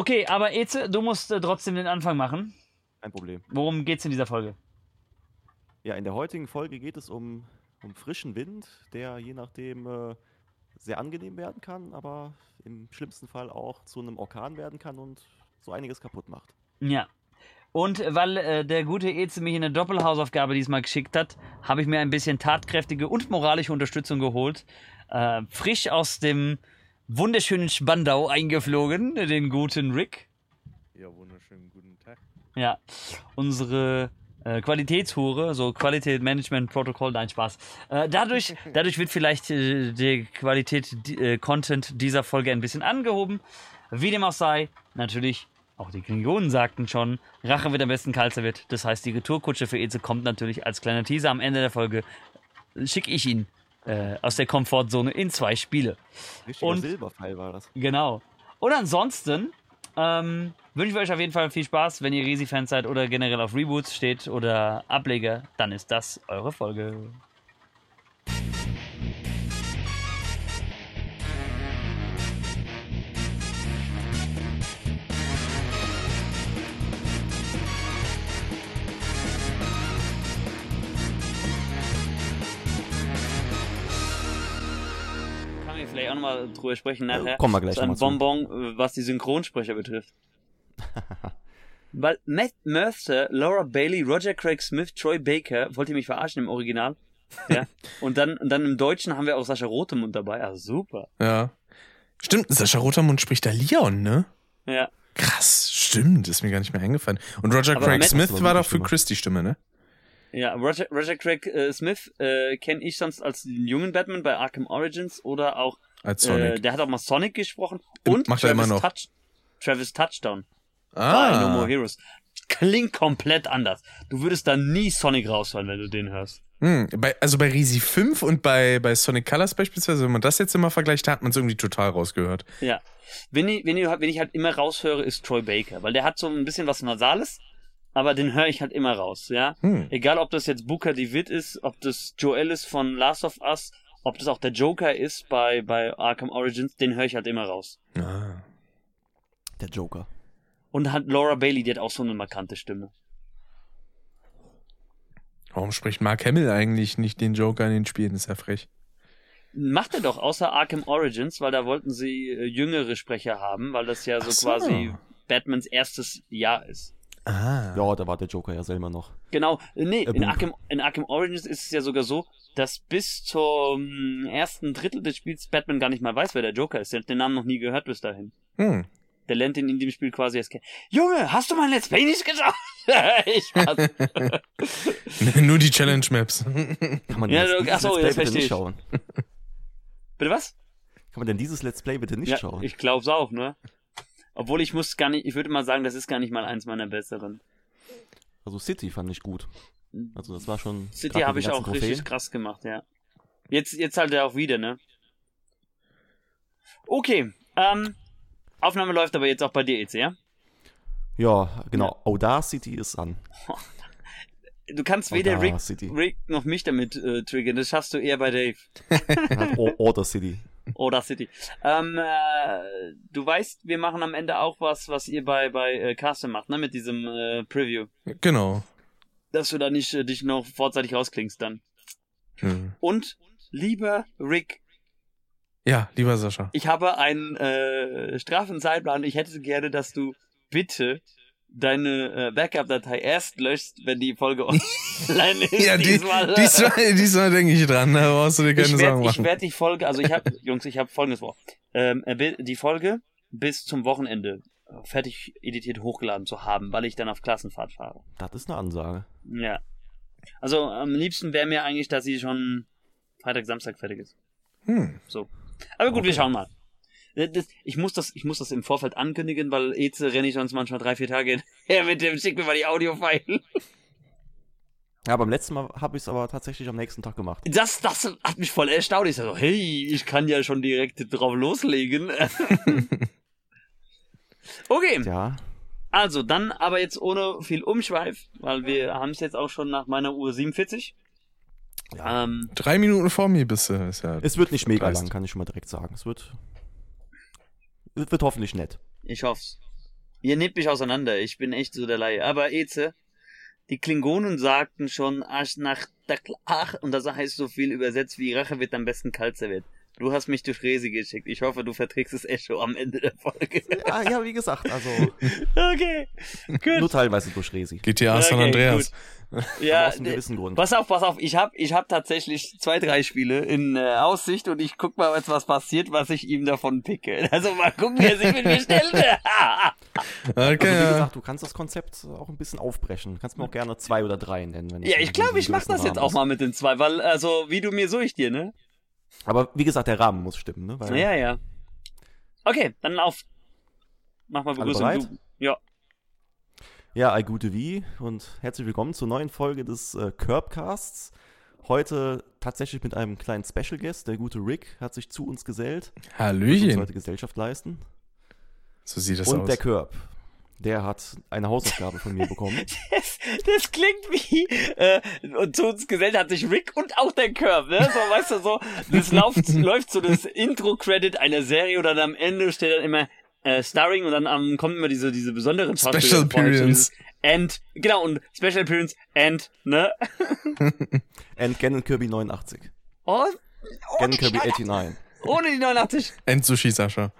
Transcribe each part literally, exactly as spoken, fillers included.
Okay, aber Eze, du musst äh, trotzdem den Anfang machen. Kein Problem. Worum geht's in dieser Folge? Ja, in der heutigen Folge geht es um, um frischen Wind, der je nachdem äh, sehr angenehm werden kann, aber im schlimmsten Fall auch zu einem Orkan werden kann und so einiges kaputt macht. Ja. Und weil äh, der gute Eze mich in eine Doppelhausaufgabe diesmal geschickt hat, habe ich mir ein bisschen tatkräftige und moralische Unterstützung geholt. Äh, frisch aus dem wunderschönen Spandau eingeflogen, den guten Rick. Ja, wunderschönen guten Tag. Ja, unsere äh, Qualitätshure, so Qualität Management Protocol, nein, Spaß. Äh, dadurch, dadurch wird vielleicht äh, die Qualität die, äh, Content dieser Folge ein bisschen angehoben. Wie dem auch sei, natürlich, auch die Klingonen sagten schon, Rache wird am besten kalt serviert. Das heißt, die Retourkutsche für Eze kommt natürlich als kleiner Teaser am Ende der Folge. Schicke ich ihn äh, aus der Komfortzone in zwei Spiele. Richtiger Silberpfeil war das. Genau. Und ansonsten ähm, wünsche ich euch auf jeden Fall viel Spaß. Wenn ihr Resi-Fans seid oder generell auf Reboots steht oder Ableger, dann ist das eure Folge. Vielleicht auch nochmal drüber sprechen nachher. Kommen wir gleich nochmal zu. Ein Bonbon, was die Synchronsprecher betrifft. Weil Matt Mercer, Laura Bailey, Roger Craig Smith, Troy Baker, wollt ihr mich verarschen im Original? Ja. Und dann, und dann im Deutschen haben wir auch Sascha Rotermund dabei. Ah, super. Ja. Stimmt, Sascha Rotermund spricht da Leon, ne? Ja. Krass, stimmt, ist mir gar nicht mehr eingefallen. Und Roger Aber Craig Matt Smith war doch für Christie Stimme, ne? Ja, Roger, Roger Craig äh, Smith äh, kenne ich sonst als den jungen Batman bei Arkham Origins oder auch als Sonic. Äh, der hat auch mal Sonic gesprochen und macht Travis, er immer noch. Touch, Travis Touchdown. Ah. By No More Heroes. Klingt komplett anders. Du würdest da nie Sonic raushören, wenn du den hörst. Hm, bei, also bei Resi fünf und bei, bei Sonic Colors beispielsweise, wenn man das jetzt immer vergleicht, da hat man es irgendwie total rausgehört. Ja. Wenn ich, wenn ich, wenn ich halt immer raushöre, ist Troy Baker, weil der hat so ein bisschen was Nasales. Aber den höre ich halt immer raus, ja. Hm. Egal, ob das jetzt Booker D. Witt ist, ob das Joel ist von Last of Us, ob das auch der Joker ist bei, bei Arkham Origins, den höre ich halt immer raus. Ah. Der Joker. Und hat Laura Bailey, die hat auch so eine markante Stimme. Warum spricht Mark Hamill eigentlich nicht den Joker in den Spielen? Das ist ja frech. Macht er doch, außer Arkham Origins, weil da wollten sie jüngere Sprecher haben, weil das ja so, so. quasi Batmans erstes Jahr ist. Ah. Ja, da war der Joker ja selber noch. Genau, nee, in Arkham, in Arkham Origins ist es ja sogar so, dass bis zum ersten Drittel des Spiels Batman gar nicht mal weiß, wer der Joker ist. Der hat den Namen noch nie gehört bis dahin. Hm. Der lernt ihn in dem Spiel quasi erst kennen. Junge, hast du mein Let's Play nicht geschaut? Ich war's. Nur die Challenge-Maps. Kann man ja, dieses achso, Let's Play das bitte nicht ich. schauen? Bitte was? Kann man denn dieses Let's Play bitte nicht ja, schauen? Ich glaub's auch, ne? Obwohl ich muss gar nicht, ich würde mal sagen, das ist gar nicht mal eins meiner besseren. Also City fand ich gut. Also das war schon. City habe ich auch Trophäen. Richtig krass gemacht, ja. Jetzt, jetzt halt er auch wieder, ne? Okay, ähm, Aufnahme läuft aber jetzt auch bei D E C, ja? Ja, genau. Audacity ist an. Du kannst weder Rick, Rick noch mich damit äh, triggern, das schaffst du eher bei Dave. Audacity. Oder City. Ähm, äh, du weißt, wir machen am Ende auch was, was ihr bei, bei äh, Carsten macht, ne? Mit diesem äh, Preview. Genau. Dass du da nicht äh, dich noch vorzeitig rausklingst dann. Hm. Und lieber Rick. Ja, lieber Sascha. Ich habe einen äh, straffen Zeitplan. Ich hätte gerne, dass du bitte deine äh, Backup-Datei erst löscht, wenn die Folge online ist. Ja, die, diesmal, diesmal, diesmal denke ich dran, da brauchst du dir keine Sorgen machen. Ich werde die Folge, also ich habe, Jungs, ich habe folgendes vor. Ähm, die Folge bis zum Wochenende fertig editiert hochgeladen zu haben, weil ich dann auf Klassenfahrt fahre. Das ist eine Ansage. Ja. Also am liebsten wäre mir eigentlich, dass sie schon Freitag, Samstag fertig ist. Hm. So. Aber gut, okay. Wir schauen mal. Das, ich, muss das, ich muss das im Vorfeld ankündigen, weil Eze renne ich sonst manchmal drei, vier Tage her mit dem Schick mir mal die Audio-File. Ja, beim letzten Mal habe ich es aber tatsächlich am nächsten Tag gemacht. Das, das hat mich voll erstaunt. Ich sage so, hey, ich kann ja schon direkt drauf loslegen. Okay. Ja. Also, dann aber jetzt ohne viel Umschweif, weil wir haben es jetzt auch schon nach meiner Uhr siebenundvierzig. Ja. Ähm, Drei Minuten vor mir bist du. Ist ja es wird nicht mega dreist. Lang, kann ich schon mal direkt sagen. Es wird... Wird hoffentlich nett. Ich hoff's. Ihr nehmt mich auseinander. Ich bin echt so der Laie. Aber Eze, die Klingonen sagten schon Asch nach Ach, und das heißt so viel übersetzt wie Rache wird am besten kalt serviert. Du hast mich durch Resi geschickt. Ich hoffe, du verträgst das Echo am Ende der Folge. Ah, ja, wie gesagt, also... okay, gut. Nur teilweise durch Resi. G T A San okay, Andreas. Gut. Ja, aus einem gewissen Grund. Pass auf, pass auf. Ich habe ich hab tatsächlich zwei, drei Spiele in äh, Aussicht und ich guck mal, was passiert, was ich ihm davon picke. Also mal gucken, wer sich mit mir stellt. Okay. Also, wie gesagt, du kannst das Konzept auch ein bisschen aufbrechen. Du kannst mir auch gerne zwei oder drei nennen. Wenn ich ja, ich glaube, ich mach das jetzt auch mal mit den zwei, weil, also, wie du mir, so ich dir, ne? Aber wie gesagt, der Rahmen muss stimmen, ne? Weil ja, ja. Okay, dann auf. Mach mal Begrüßung. Ja. Ja, I gute wie und herzlich willkommen zur neuen Folge des äh, Curbcasts. Heute tatsächlich mit einem kleinen Special Guest. Der gute Rick hat sich zu uns gesellt. Hallöchen. Wird uns heute Gesellschaft leisten. So sieht das und aus. Und der Curb. Der hat eine Hausaufgabe von mir bekommen. Das, das klingt wie, äh, und zu uns gesellt hat sich Rick und auch der Curb, ne? So, weißt du, so, das läuft, läuft so das Intro-Credit einer Serie oder dann am Ende steht dann immer äh, Starring und dann um, kommen immer diese, diese besonderen Schauspieler. Special Appearance. And, genau, und Special Appearance and, ne? And Ken und Kirby neunundachtzig. Oh, Ken und Kirby neunundachtzig. Ohne die neunundachtzig. And Sushi Sascha.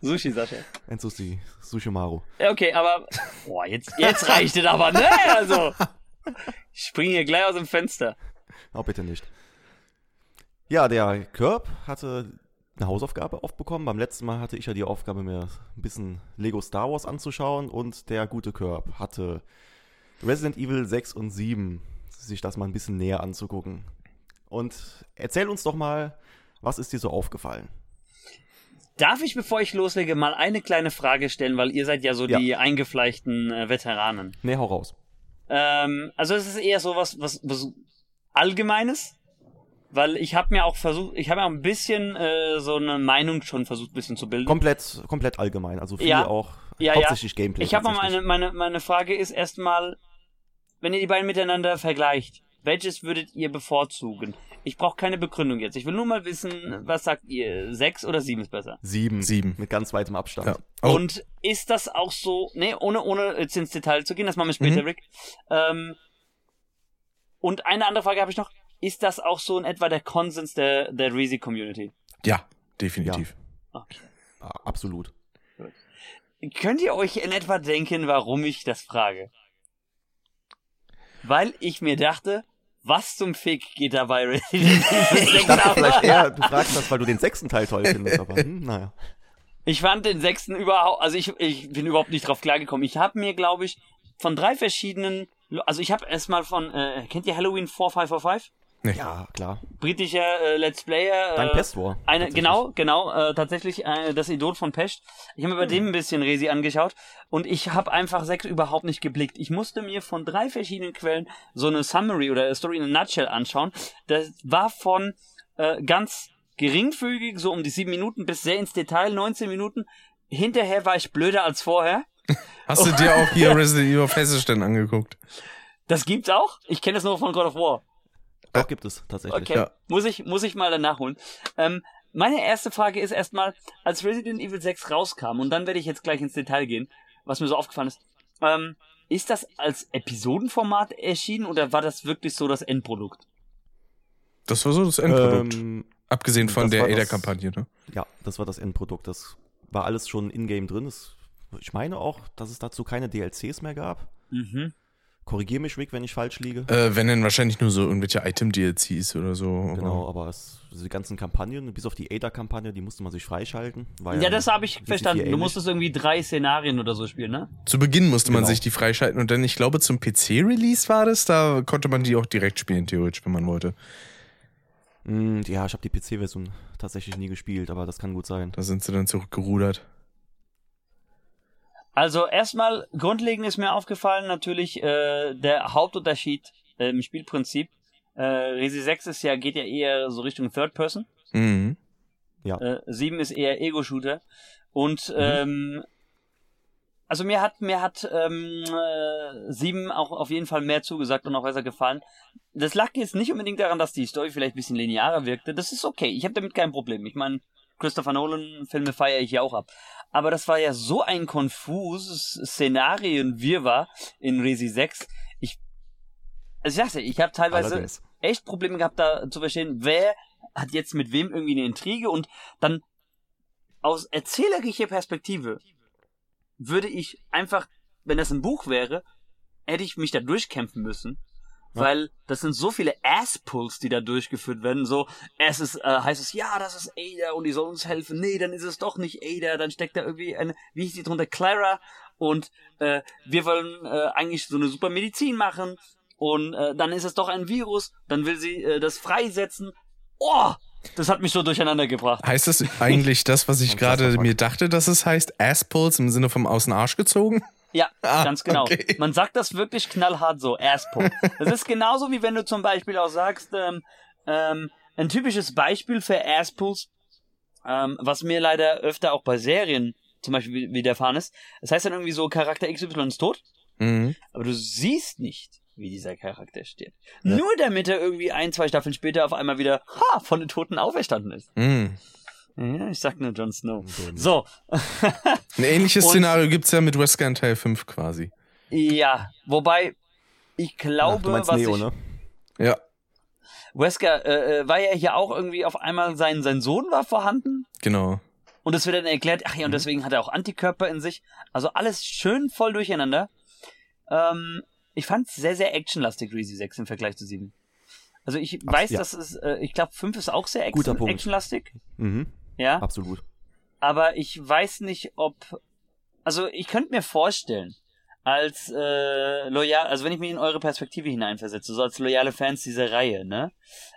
Sushi, Sascha. Ein Sushi, Sushi Maru. Okay, aber, boah, jetzt, jetzt reicht es aber, ne, also. Ich springe hier gleich aus dem Fenster. Oh, bitte nicht. Ja, der Curb hatte eine Hausaufgabe aufbekommen. Beim letzten Mal hatte ich ja die Aufgabe, mir ein bisschen Lego Star Wars anzuschauen und der gute Curb hatte Resident Evil sechs und sieben, sich das mal ein bisschen näher anzugucken. Und erzähl uns doch mal, was ist dir so aufgefallen? Darf ich, bevor ich loslege, mal eine kleine Frage stellen, weil ihr seid ja so ja. die eingefleischten äh, Veteranen. Nee, hau raus. Ähm, also es ist eher so was, was, was Allgemeines, weil ich habe mir auch versucht, ich habe mir auch ein bisschen äh, so eine Meinung schon versucht, ein bisschen zu bilden. Komplett, komplett allgemein, also viel ja. auch ja, hauptsächlich ja. Gameplay. Ich habe mal eine, meine, meine Frage ist erstmal, wenn ihr die beiden miteinander vergleicht, welches würdet ihr bevorzugen? Ich brauche keine Begründung jetzt. Ich will nur mal wissen, was sagt ihr? Sechs oder sieben ist besser? Sieben. Sieben. Mit ganz weitem Abstand. Ja. Oh. Und ist das auch so, nee, ohne, ohne jetzt ins Detail zu gehen, das machen wir später, mhm. Rick. Ähm, und eine andere Frage habe ich noch. Ist das auch so in etwa der Konsens der, der Resi-Community? Ja, definitiv. Ja. Okay. Ja, absolut. Gut. Könnt ihr euch in etwa denken, warum ich das frage? Weil ich mir dachte, was zum Fick geht dabei Resident Evil? Ich dachte vielleicht eher, du fragst das, weil du den sechsten Teil toll findest, aber hm, naja. Ich fand den sechsten überhaupt, also ich, ich bin überhaupt nicht drauf klargekommen. Ich habe mir, glaube ich, von drei verschiedenen, also ich habe erstmal von, äh, kennt ihr Halloween fünfundvierzig fünfundvierzig? Nee. Ja, klar. Britischer äh, Let's Player. Äh, Dein Pest War. Eine, genau, genau, äh, tatsächlich äh, das Idol von Pest. Ich habe mir bei hm. dem ein bisschen Resi angeschaut und ich habe einfach sechs überhaupt nicht geblickt. Ich musste mir von drei verschiedenen Quellen so eine Summary oder eine Story in a Nutshell anschauen. Das war von äh, ganz geringfügig, so um die sieben Minuten, bis sehr ins Detail, neunzehn Minuten. Hinterher war ich blöder als vorher. Hast du dir auch hier Resident Evil Feststellen angeguckt? Das gibt's auch? Ich kenne das nur von God of War. Doch, gibt es tatsächlich. Okay, ja. muss ich muss ich mal danach holen. Ähm, meine erste Frage ist erstmal, als Resident Evil sechs rauskam, und dann werde ich jetzt gleich ins Detail gehen, was mir so aufgefallen ist, ähm, ist das als Episodenformat erschienen oder war das wirklich so das Endprodukt? Das war so das Endprodukt, ähm, abgesehen von der E D A-Kampagne, ne? Ja, das war das Endprodukt, das war alles schon in-game drin. Das, ich meine auch, dass es dazu keine D L Cs mehr gab. Mhm. Korrigier mich, Rick, wenn ich falsch liege. Äh, wenn dann wahrscheinlich nur so irgendwelche Item-D L Cs oder so. Genau, aber es, also die ganzen Kampagnen, bis auf die A D A-Kampagne, die musste man sich freischalten. War ja, ja, das habe ich verstanden. Du musstest irgendwie drei Szenarien oder so spielen, ne? Zu Beginn musste genau. man sich die freischalten und dann, ich glaube, zum P C-Release war das, da konnte man die auch direkt spielen, theoretisch, wenn man wollte. Mm, ja, ich habe die P C-Version tatsächlich nie gespielt, aber das kann gut sein. Da sind sie dann zurückgerudert. Also erstmal, grundlegend ist mir aufgefallen natürlich äh, der Hauptunterschied äh, im Spielprinzip. Äh, Resi sechs ist ja, geht ja eher so Richtung Third Person. Mhm. Ja. Äh, sieben ist eher Ego-Shooter. Und mhm. ähm, also mir hat mir hat ähm, äh, sieben auch auf jeden Fall mehr zugesagt und auch besser gefallen. Das lag jetzt nicht unbedingt daran, dass die Story vielleicht ein bisschen linearer wirkte. Das ist okay, ich habe damit kein Problem. Ich meine, Christopher Nolan-Filme feiere ich ja auch ab. Aber das war ja so ein konfuses Szenarienwirrwarr in Resi sechs. Ich, also ich sag's ja, ich habe teilweise Allerdings. echt Probleme gehabt, da zu verstehen, wer hat jetzt mit wem irgendwie eine Intrige, und dann aus erzählerischer Perspektive würde ich einfach, wenn das ein Buch wäre, hätte ich mich da durchkämpfen müssen. Weil das sind so viele Ass-Pulls, die da durchgeführt werden. So, es ist, äh, heißt es, ja, das ist Ada und die soll uns helfen. Nee, dann ist es doch nicht Ada. Dann steckt da irgendwie eine, wie hieß die drunter, Clara. Und äh, wir wollen äh, eigentlich so eine super Medizin machen. Und äh, dann ist es doch ein Virus. Dann will sie äh, das freisetzen. Oh, das hat mich so durcheinander gebracht. Heißt das eigentlich das, was ich gerade mir dachte, dass es heißt? Ass-Pulls im Sinne vom Außenarsch gezogen? Ja, ah, ganz genau. Okay. Man sagt das wirklich knallhart so, Ass-Pull. Das ist genauso, wie wenn du zum Beispiel auch sagst, ähm, ähm, ein typisches Beispiel für Ass-Pulls, ähm, was mir leider öfter auch bei Serien zum Beispiel widerfahren ist. Das heißt dann irgendwie so, Charakter X Y ist tot, mhm. aber du siehst nicht, wie dieser Charakter stirbt. Ja. Nur damit er irgendwie ein, zwei Staffeln später auf einmal wieder ha, von den Toten auferstanden ist. Mhm. Ja, ich sag nur Jon Snow. So. Ein ähnliches und, Szenario gibt's ja mit Wesker in Teil fünf quasi. Ja, wobei ich glaube, Ach, du meinst was Neo, ich... ne? Ja. Wesker, äh, war ja hier auch irgendwie auf einmal sein, sein Sohn war vorhanden. Genau. Und das wird dann erklärt, ach ja, und deswegen hat er auch Antikörper in sich. Also alles schön voll durcheinander. Ähm, ich fand's sehr, sehr actionlastig, Resi sechs im Vergleich zu sieben. Also ich ach, weiß, ja. dass es, äh, ich glaube, fünf ist auch sehr action- actionlastig. Mhm. Ja, absolut. Aber ich weiß nicht, ob... Also ich könnte mir vorstellen, als äh, loyal... Also wenn ich mich in eure Perspektive hineinversetze, so als loyale Fans dieser Reihe, ne?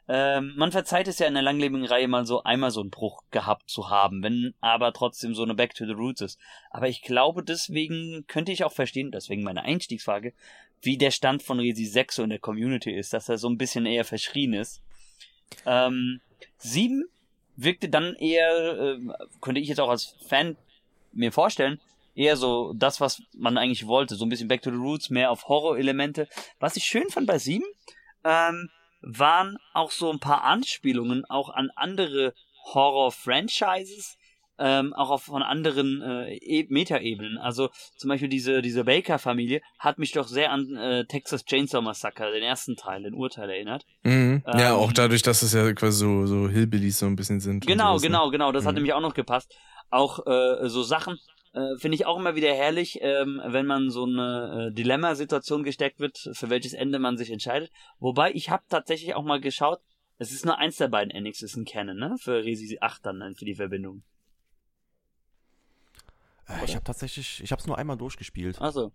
Ähm, man verzeiht es ja in einer langlebigen Reihe mal so, einmal so einen Bruch gehabt zu haben, wenn aber trotzdem so eine Back to the Roots ist. Aber ich glaube, deswegen könnte ich auch verstehen, deswegen meine Einstiegsfrage, wie der Stand von Resi sechs so in der Community ist, dass er so ein bisschen eher verschrien ist. Ähm, sieben... wirkte dann eher, äh, könnte ich jetzt auch als Fan mir vorstellen, eher so das, was man eigentlich wollte. So ein bisschen Back to the Roots, mehr auf Horror-Elemente. Was ich schön fand bei sieben, ähm, waren auch so ein paar Anspielungen auch an andere Horror-Franchises, ähm, auch auf, von anderen äh, e- Meta-Ebenen. Also zum Beispiel diese, diese Baker-Familie hat mich doch sehr an äh, Texas Chainsaw Massacre, den ersten Teil, den Urteil erinnert. Mhm. Ähm, ja, auch dadurch, dass es ja quasi so, so Hillbillies so ein bisschen sind. Genau, sowas, genau, ne? genau, das mhm. hat nämlich auch noch gepasst. Auch äh, so Sachen äh, finde ich auch immer wieder herrlich, ähm, wenn man so eine äh, Dilemma-Situation gesteckt wird, für welches Ende man sich entscheidet. Wobei, ich habe tatsächlich auch mal geschaut, es ist nur eins der beiden Endings, ist ein Canon, ne? Für Resi acht dann, für die Verbindung. Ich habe tatsächlich, ich habe es nur einmal durchgespielt. Ach so.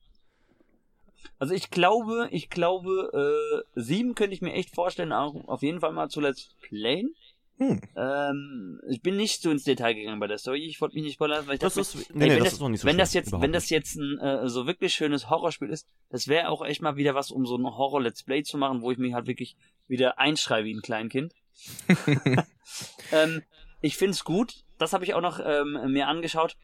Also ich glaube, ich glaube, äh, sieben könnte ich mir echt vorstellen, auch auf jeden Fall mal zu Let's Playen. Hm. Ähm, ich bin nicht so ins Detail gegangen bei der Story, ich wollte mich nicht spoilern, weil ich das dachte, ist, nee, nee, wenn das, das, ist noch nicht so wenn das jetzt, wenn das jetzt ein äh, so wirklich schönes Horrorspiel ist, das wäre auch echt mal wieder was, um so ein Horror-Let's Play zu machen, wo ich mich halt wirklich wieder einschreibe wie ein Kleinkind. ähm, ich find's gut, das habe ich auch noch ähm, mir angeschaut.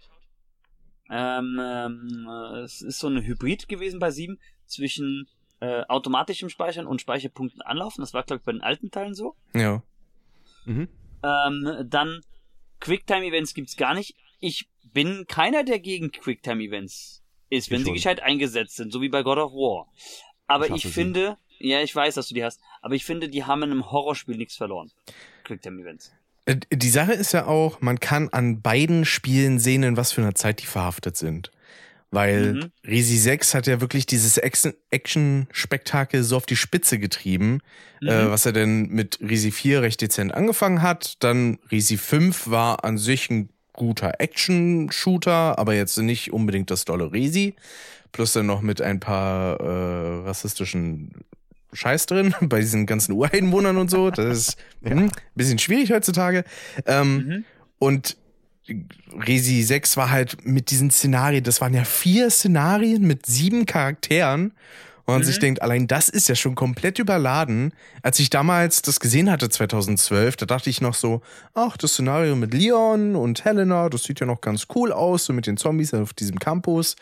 Ähm, ähm, es ist so ein Hybrid gewesen bei sieben zwischen äh, automatischem Speichern und Speicherpunkten anlaufen. Das war, glaube ich, bei den alten Teilen so. Ja. Mhm. Ähm, dann Quicktime-Events gibt's gar nicht. Ich bin keiner, der gegen Quicktime-Events ist, wenn ich sie schon. gescheit eingesetzt sind, so wie bei God of War. Aber ich, ich finde, sie. ja, ich weiß, dass du die hast, aber ich finde, die haben in einem Horrorspiel nichts verloren. Quicktime-Events. Die Sache ist ja auch, man kann an beiden Spielen sehen, in was für einer Zeit die verhaftet sind. Weil mhm. Resi sechs hat ja wirklich dieses Action-Spektakel so auf die Spitze getrieben, mhm. äh, was er denn mit Resi vier recht dezent angefangen hat. Dann Resi fünf war an sich ein guter Action-Shooter, aber jetzt nicht unbedingt das dolle Resi. Plus dann noch mit ein paar äh, rassistischen Scheiß drin, bei diesen ganzen Ureinwohnern und so. Das ist ja. ein bisschen schwierig heutzutage. Ähm, mhm. Und Resi sechs war halt mit diesen Szenarien, das waren ja vier Szenarien mit sieben Charakteren. Und man mhm. sich denkt, allein das ist ja schon komplett überladen. Als ich damals das gesehen hatte, zweitausendzwölf, da dachte ich noch so, ach, das Szenario mit Leon und Helena, das sieht ja noch ganz cool aus, so mit den Zombies auf diesem Campus.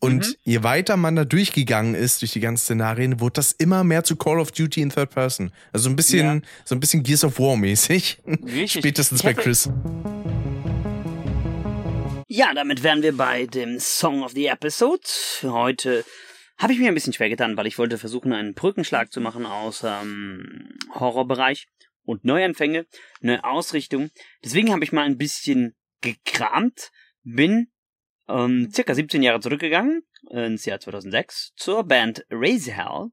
Und mhm. je weiter man da durchgegangen ist, durch die ganzen Szenarien, wurde das immer mehr zu Call of Duty in Third Person. Also ein bisschen, ja. so ein bisschen Gears of War mäßig. Spätestens bei Chris. Ja, damit wären wir bei dem Song of the Episode. Für heute habe ich mir ein bisschen schwer getan, weil ich wollte versuchen, einen Brückenschlag zu machen aus ähm, Horrorbereich und Neuanfänge, neue Ausrichtung. Deswegen habe ich mal ein bisschen gekramt, bin ähm, circa siebzehn Jahre zurückgegangen, ins Jahr zweitausendsechs, zur Band Raise Hell.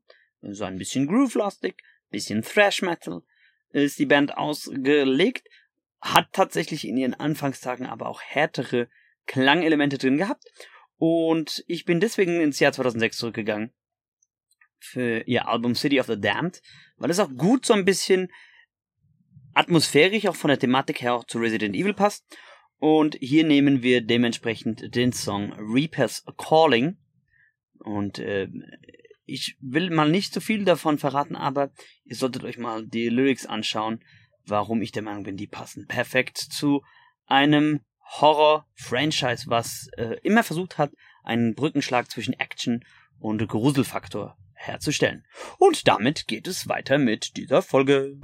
So ein bisschen Groove-lastig, bisschen Thrash-Metal ist die Band ausgelegt, hat tatsächlich in ihren Anfangstagen aber auch härtere Klangelemente drin gehabt. Und ich bin deswegen ins Jahr zweitausendsechs zurückgegangen für ihr Album City of the Damned, weil es auch gut so ein bisschen atmosphärisch, auch von der Thematik her, auch zu Resident Evil passt. Und hier nehmen wir dementsprechend den Song Reaper's Calling. Und äh, ich will mal nicht so viel davon verraten, aber ihr solltet euch mal die Lyrics anschauen, warum ich der Meinung bin, die passen perfekt zu einem Horror-Franchise, was äh, immer versucht hat, einen Brückenschlag zwischen Action und Gruselfaktor herzustellen. Und damit geht es weiter mit dieser Folge.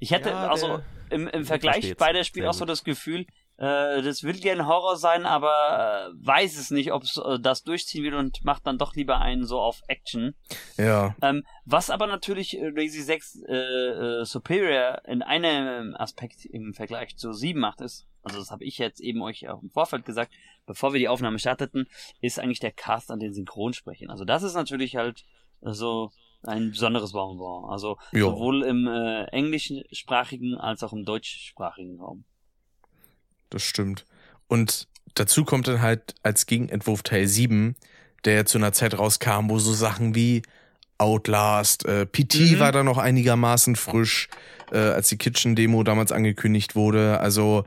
Ich hätte ja, also im, im Vergleich bei der Spiel auch so das Gefühl, äh, das will gerne Horror sein, aber äh, weiß es nicht, ob es äh, das durchziehen will und macht dann doch lieber einen so auf Action. Ja. Ähm, was aber natürlich äh, Resi sechs äh, äh, Superior in einem Aspekt im Vergleich zu sieben macht, ist, also das habe ich jetzt eben euch auch im Vorfeld gesagt, bevor wir die Aufnahme starteten, ist eigentlich der Cast an den Synchronsprechern. Also das ist natürlich halt äh, so ein besonderes Bonbon, also jo. sowohl im äh, englischsprachigen als auch im deutschsprachigen Raum. Das stimmt. Und dazu kommt dann halt als Gegenentwurf Teil sieben, der zu einer Zeit rauskam, wo so Sachen wie Outlast, äh, P T mhm. war da noch einigermaßen frisch, äh, als die Kitchen-Demo damals angekündigt wurde. Also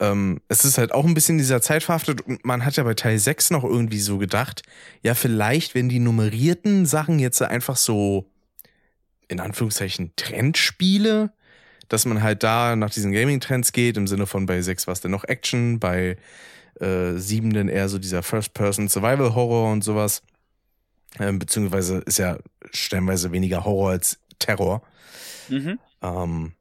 ähm, es ist halt auch ein bisschen dieser Zeit verhaftet und man hat ja bei Teil sechs noch irgendwie so gedacht, ja vielleicht, wenn die nummerierten Sachen jetzt einfach so in Anführungszeichen Trendspiele, dass man halt da nach diesen Gaming-Trends geht, im Sinne von bei sechs war es dann noch Action, bei äh, sieben dann eher so dieser First-Person-Survival-Horror und sowas, ähm, beziehungsweise ist ja stellenweise weniger Horror als Terror. Mhm. Ähm,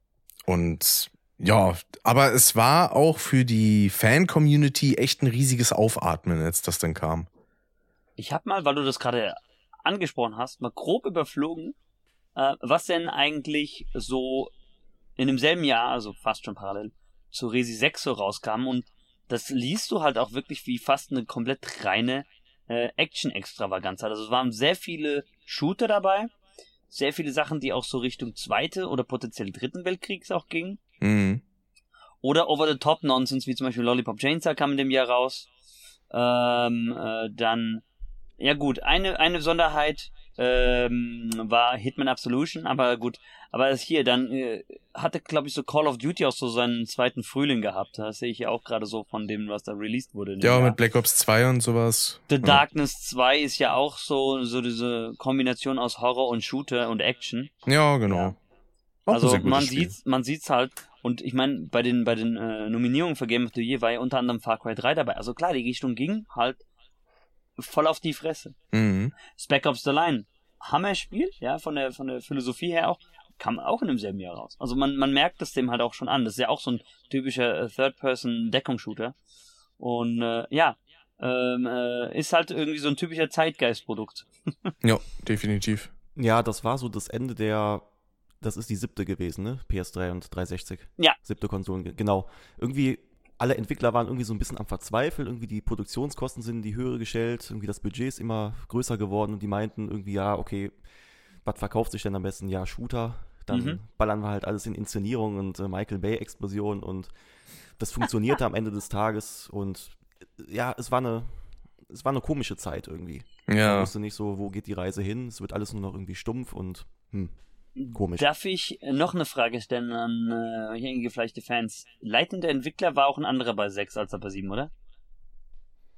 und ja, aber es war auch für die Fan-Community echt ein riesiges Aufatmen, als das dann kam. Ich habe mal, weil du das gerade angesprochen hast, mal grob überflogen, äh, was denn eigentlich so in demselben Jahr, also fast schon parallel, zu Resi sechs so rauskam. Und das liest du halt auch wirklich wie fast eine komplett reine äh, Action-Extravaganza. Also es waren sehr viele Shooter dabei, sehr viele Sachen, die auch so Richtung Zweite oder potenziell Dritten Weltkriegs auch gingen. Mhm. Oder Over-the-Top-Nonsense, wie zum Beispiel Lollipop Chainsaw kam in dem Jahr raus. Ähm, äh, dann, ja gut, eine, eine Besonderheit ähm, war Hitman Absolution, aber gut, aber das hier, dann äh, hatte, glaube ich, so Call of Duty auch so seinen zweiten Frühling gehabt. Das sehe ich ja auch gerade so von dem, was da released wurde. Ja, Jahr. Mit Black Ops zwei und sowas. The ja. Darkness zwei ist ja auch so, so diese Kombination aus Horror und Shooter und Action. Ja, genau. Ja. Also man sieht's, man sieht's halt. Und ich meine, bei den bei den äh, Nominierungen für Game of the Year war ja unter anderem Far Cry drei dabei. Also klar, die Richtung ging halt voll auf die Fresse. Mhm. Spec Ops The Line, Hammer-Spiel, ja, von der von der Philosophie her auch, kam auch in demselben Jahr raus. Also man man merkt es dem halt auch schon an. Das ist ja auch so ein typischer äh, Third-Person-Deckungsshooter. Und äh, ja, ähm, äh, ist halt irgendwie so ein typischer Zeitgeist-Produkt. Ja, definitiv. Ja, das war so das Ende der. Das ist die siebte gewesen, ne? P S drei und dreihundertsechzig. Ja. Siebte Konsolen, genau. Irgendwie, alle Entwickler waren irgendwie so ein bisschen am Verzweifeln. Irgendwie die Produktionskosten sind in die Höhe gestellt. Irgendwie das Budget ist immer größer geworden. Und die meinten irgendwie, ja, okay, was verkauft sich denn am besten? Ja, Shooter. Dann mhm. ballern wir halt alles in Inszenierung und äh, Michael Bay-Explosionen. Und das funktionierte am Ende des Tages. Und ja, es war eine, es war eine komische Zeit irgendwie. Ja. Man wusste nicht so, wo geht die Reise hin? Es wird alles nur noch irgendwie stumpf und hm. Komisch. Darf ich noch eine Frage stellen an äh, gefleischte Fans? Leitender Entwickler war auch ein anderer bei sechs als er bei sieben, oder?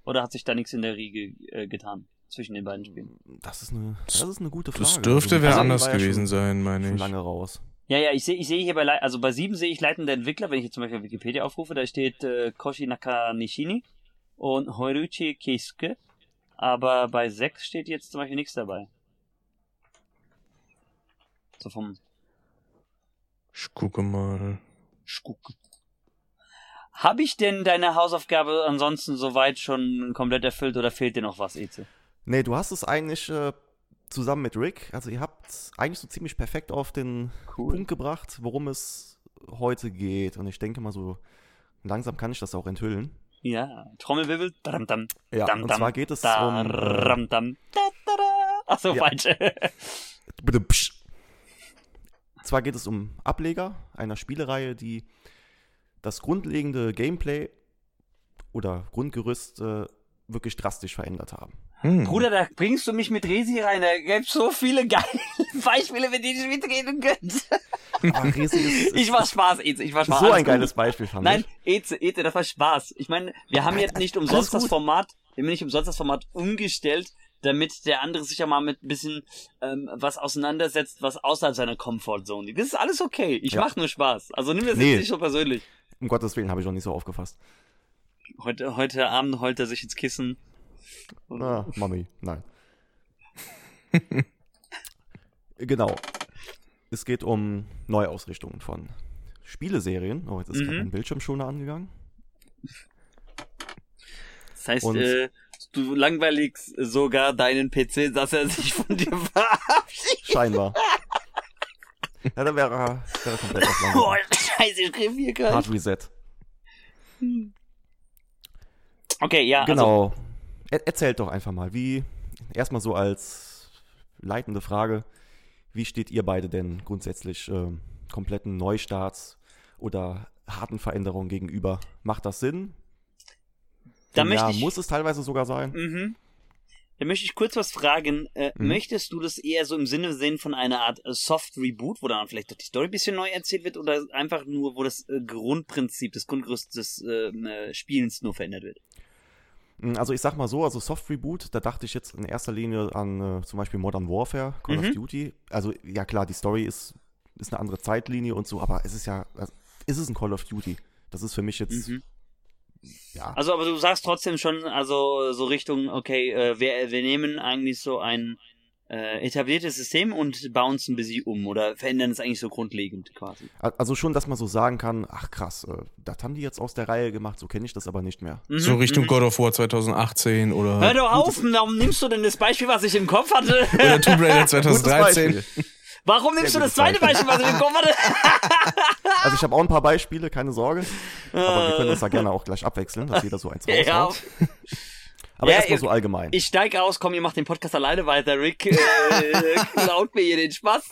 Oder hat sich da nichts in der Riege äh, getan zwischen den beiden Spielen? Das ist eine, das ist eine gute Frage. Das dürfte also, wer anders gewesen ja schon, sein, meine ich. Schon lange raus. Ja, ja, ich sehe ich seh hier bei, Le- also bei sieben sehe ich leitender Entwickler, wenn ich jetzt zum Beispiel Wikipedia aufrufe, da steht äh, Koshi Nakanishini und Hoiruchi Keisuke, aber bei sechs steht jetzt zum Beispiel nichts dabei. So vom. Ich gucke mal. gucken. Habe ich denn deine Hausaufgabe ansonsten soweit schon komplett erfüllt oder fehlt dir noch was, Eze? Nee, du hast es eigentlich äh, zusammen mit Rick, also ihr habt es eigentlich so ziemlich perfekt auf den cool. Punkt gebracht, worum es heute geht. Und ich denke mal so, langsam kann ich das auch enthüllen. Ja, Trommelwirbel. Dam, dam, ja, dam, und dam, zwar geht es da, um... Dam, dam, da, da, da. Achso, ja. Falsch. Zwar geht es um Ableger einer Spielereihe, die das grundlegende Gameplay oder Grundgerüst äh, wirklich drastisch verändert haben. Hm. Bruder, da bringst du mich mit Resi rein. Da gibt's so viele geile Beispiele, mit denen ich mitreden könnte. Aber Resi ist... Ich war Spaß, Eze. Ich war Spaß. So ein geiles Beispiel, fand Nein, ich. Nein, Eze, Eze, das war Spaß. Ich meine, wir haben jetzt nicht umsonst das Format, wir haben nicht umsonst das Format umgestellt, damit der andere sich ja mal mit ein bisschen ähm, was auseinandersetzt, was außerhalb seiner Comfortzone liegt. Das ist alles okay. Ich ja. mache nur Spaß. Also nimm das nee. jetzt nicht so persönlich. Um Gottes Willen, habe ich noch nicht so aufgefasst. Heute, heute Abend heult er sich ins Kissen. Ah, Mami, nein. Genau. Es geht um Neuausrichtungen von Spieleserien. Oh, jetzt ist mhm. gerade mein Bildschirmschoner angegangen. Das heißt, äh, du langweiligst sogar deinen P C, dass er sich von dir verabschiedet. Scheinbar. Ja, dann wäre er wär komplett auf Langweilig. Boah, scheiße, ich griff hier gerade. Hard Reset. Okay, ja, genau. Also, erzählt doch einfach mal, wie, erstmal so als leitende Frage, wie steht ihr beide denn grundsätzlich äh, kompletten Neustarts oder harten Veränderungen gegenüber? Macht das Sinn? Da möchte ja, ich, muss es teilweise sogar sein. Mhm. Da möchte ich kurz was fragen. Äh, mhm. Möchtest du das eher so im Sinne sehen von einer Art Soft-Reboot, wo dann vielleicht doch die Story ein bisschen neu erzählt wird oder einfach nur, wo das äh, Grundprinzip, das Grundgerüst des äh, Spielens nur verändert wird? Also ich sag mal so, also Soft Reboot, da dachte ich jetzt in erster Linie an äh, zum Beispiel Modern Warfare, Call mhm. of Duty. Also ja klar, die Story ist, ist eine andere Zeitlinie und so, aber es ist ja, also, ist es ein Call of Duty? Das ist für mich jetzt, mhm. ja. Also aber du sagst trotzdem schon, also so Richtung, okay, äh, wir, wir nehmen eigentlich so ein äh, etabliertes System und bauen es ein bisschen um oder verändern es eigentlich so grundlegend quasi. Also schon, dass man so sagen kann, ach krass, das haben die jetzt aus der Reihe gemacht, so kenne ich das aber nicht mehr. Mhm, so Richtung m-m. God of War zwanzig achtzehn oder... Hör doch auf, warum nimmst du denn das Beispiel, was ich im Kopf hatte? Oder Tomb Raider zwanzig dreizehn. Warum nimmst Sehr du das zweite Beispiel, was ich im Kopf hatte? Also ich habe auch ein paar Beispiele, keine Sorge. Aber wir können das ja gerne auch gleich abwechseln, dass jeder so eins raushaut. Ja. Aber ja, erstmal so allgemein. Ich steige aus, komm, ihr macht den Podcast alleine weiter, Rick. Äh, klaut mir hier den Spaß.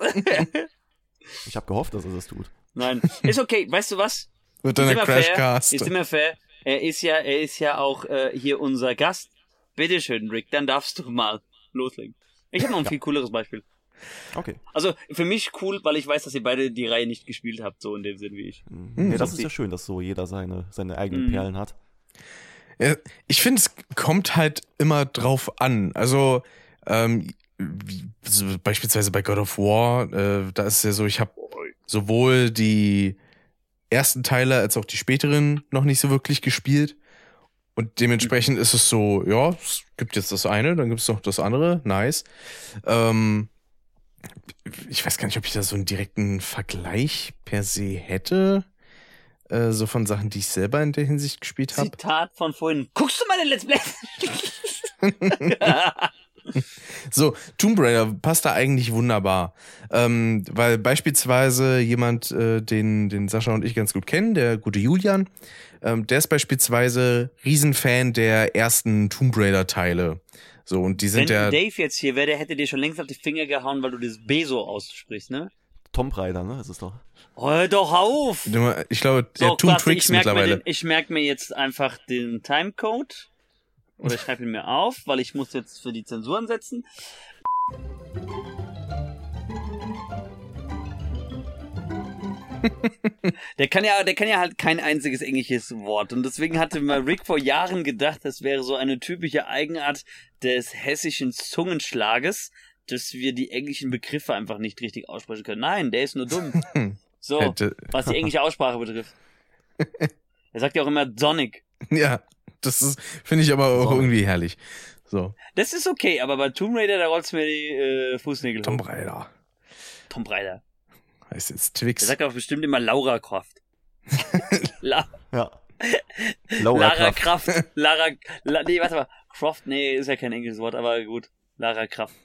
Ich habe gehofft, dass er das tut. Nein, ist okay, weißt du was? Wird dann der Crashcast. Ist immer fair. Er ist ja, er ist ja auch äh, hier unser Gast. Bitteschön, Rick, dann darfst du mal loslegen. Ich habe noch ein ja. viel cooleres Beispiel. Okay. Also für mich cool, weil ich weiß, dass ihr beide die Reihe nicht gespielt habt, so in dem Sinn wie ich. Mhm. Ja, das, das ist ja schön, dass so jeder seine, seine eigenen mhm. Perlen hat. Ich finde, es kommt halt immer drauf an. Also ähm, beispielsweise bei God of War, äh, da ist es ja so, ich habe sowohl die ersten Teile als auch die späteren noch nicht so wirklich gespielt. Und dementsprechend ist es so, ja, es gibt jetzt das eine, dann gibt es noch das andere, nice. Ähm, ich weiß gar nicht, ob ich da so einen direkten Vergleich per se hätte. So von Sachen, die ich selber in der Hinsicht gespielt habe. Zitat von vorhin. Guckst du meine Let's Play? So, Tomb Raider passt da eigentlich wunderbar. Ähm, weil beispielsweise jemand, äh, den, den Sascha und ich ganz gut kennen, der gute Julian, ähm, der ist beispielsweise Riesenfan der ersten Tomb Raider-Teile. So, und die sind ja... Wenn Dave jetzt hier wäre, der hätte dir schon längst auf die Finger gehauen, weil du das B so aussprichst, ne? Tomb Raider, ne? Das ist doch... Hör doch auf! Ich glaube, der so, Tomb Tricks mittlerweile. Den, ich merke mir jetzt einfach den Timecode. Oder ich schreibe ihn mir auf, weil ich muss jetzt für die Zensuren setzen. der kann ja, der kann ja halt kein einziges englisches Wort. Und deswegen hatte mal Rick vor Jahren gedacht, das wäre so eine typische Eigenart des hessischen Zungenschlages, dass wir die englischen Begriffe einfach nicht richtig aussprechen können. Nein, der ist nur dumm. So, was die englische Aussprache betrifft. Er sagt ja auch immer Sonic. Ja, das ist, finde ich aber auch Sonic. Irgendwie herrlich. So. Das ist okay, aber bei Tomb Raider, da rollst du mir die äh, Fußnägel hoch. Tomb Raider. Tomb Raider. Heißt jetzt Twix. Er sagt auch bestimmt immer Lara Croft. La- ja. Lara Kraft. Kraft. Lara, La- nee, warte mal. Croft, nee, ist ja kein englisches Wort, aber gut. Lara Kraft.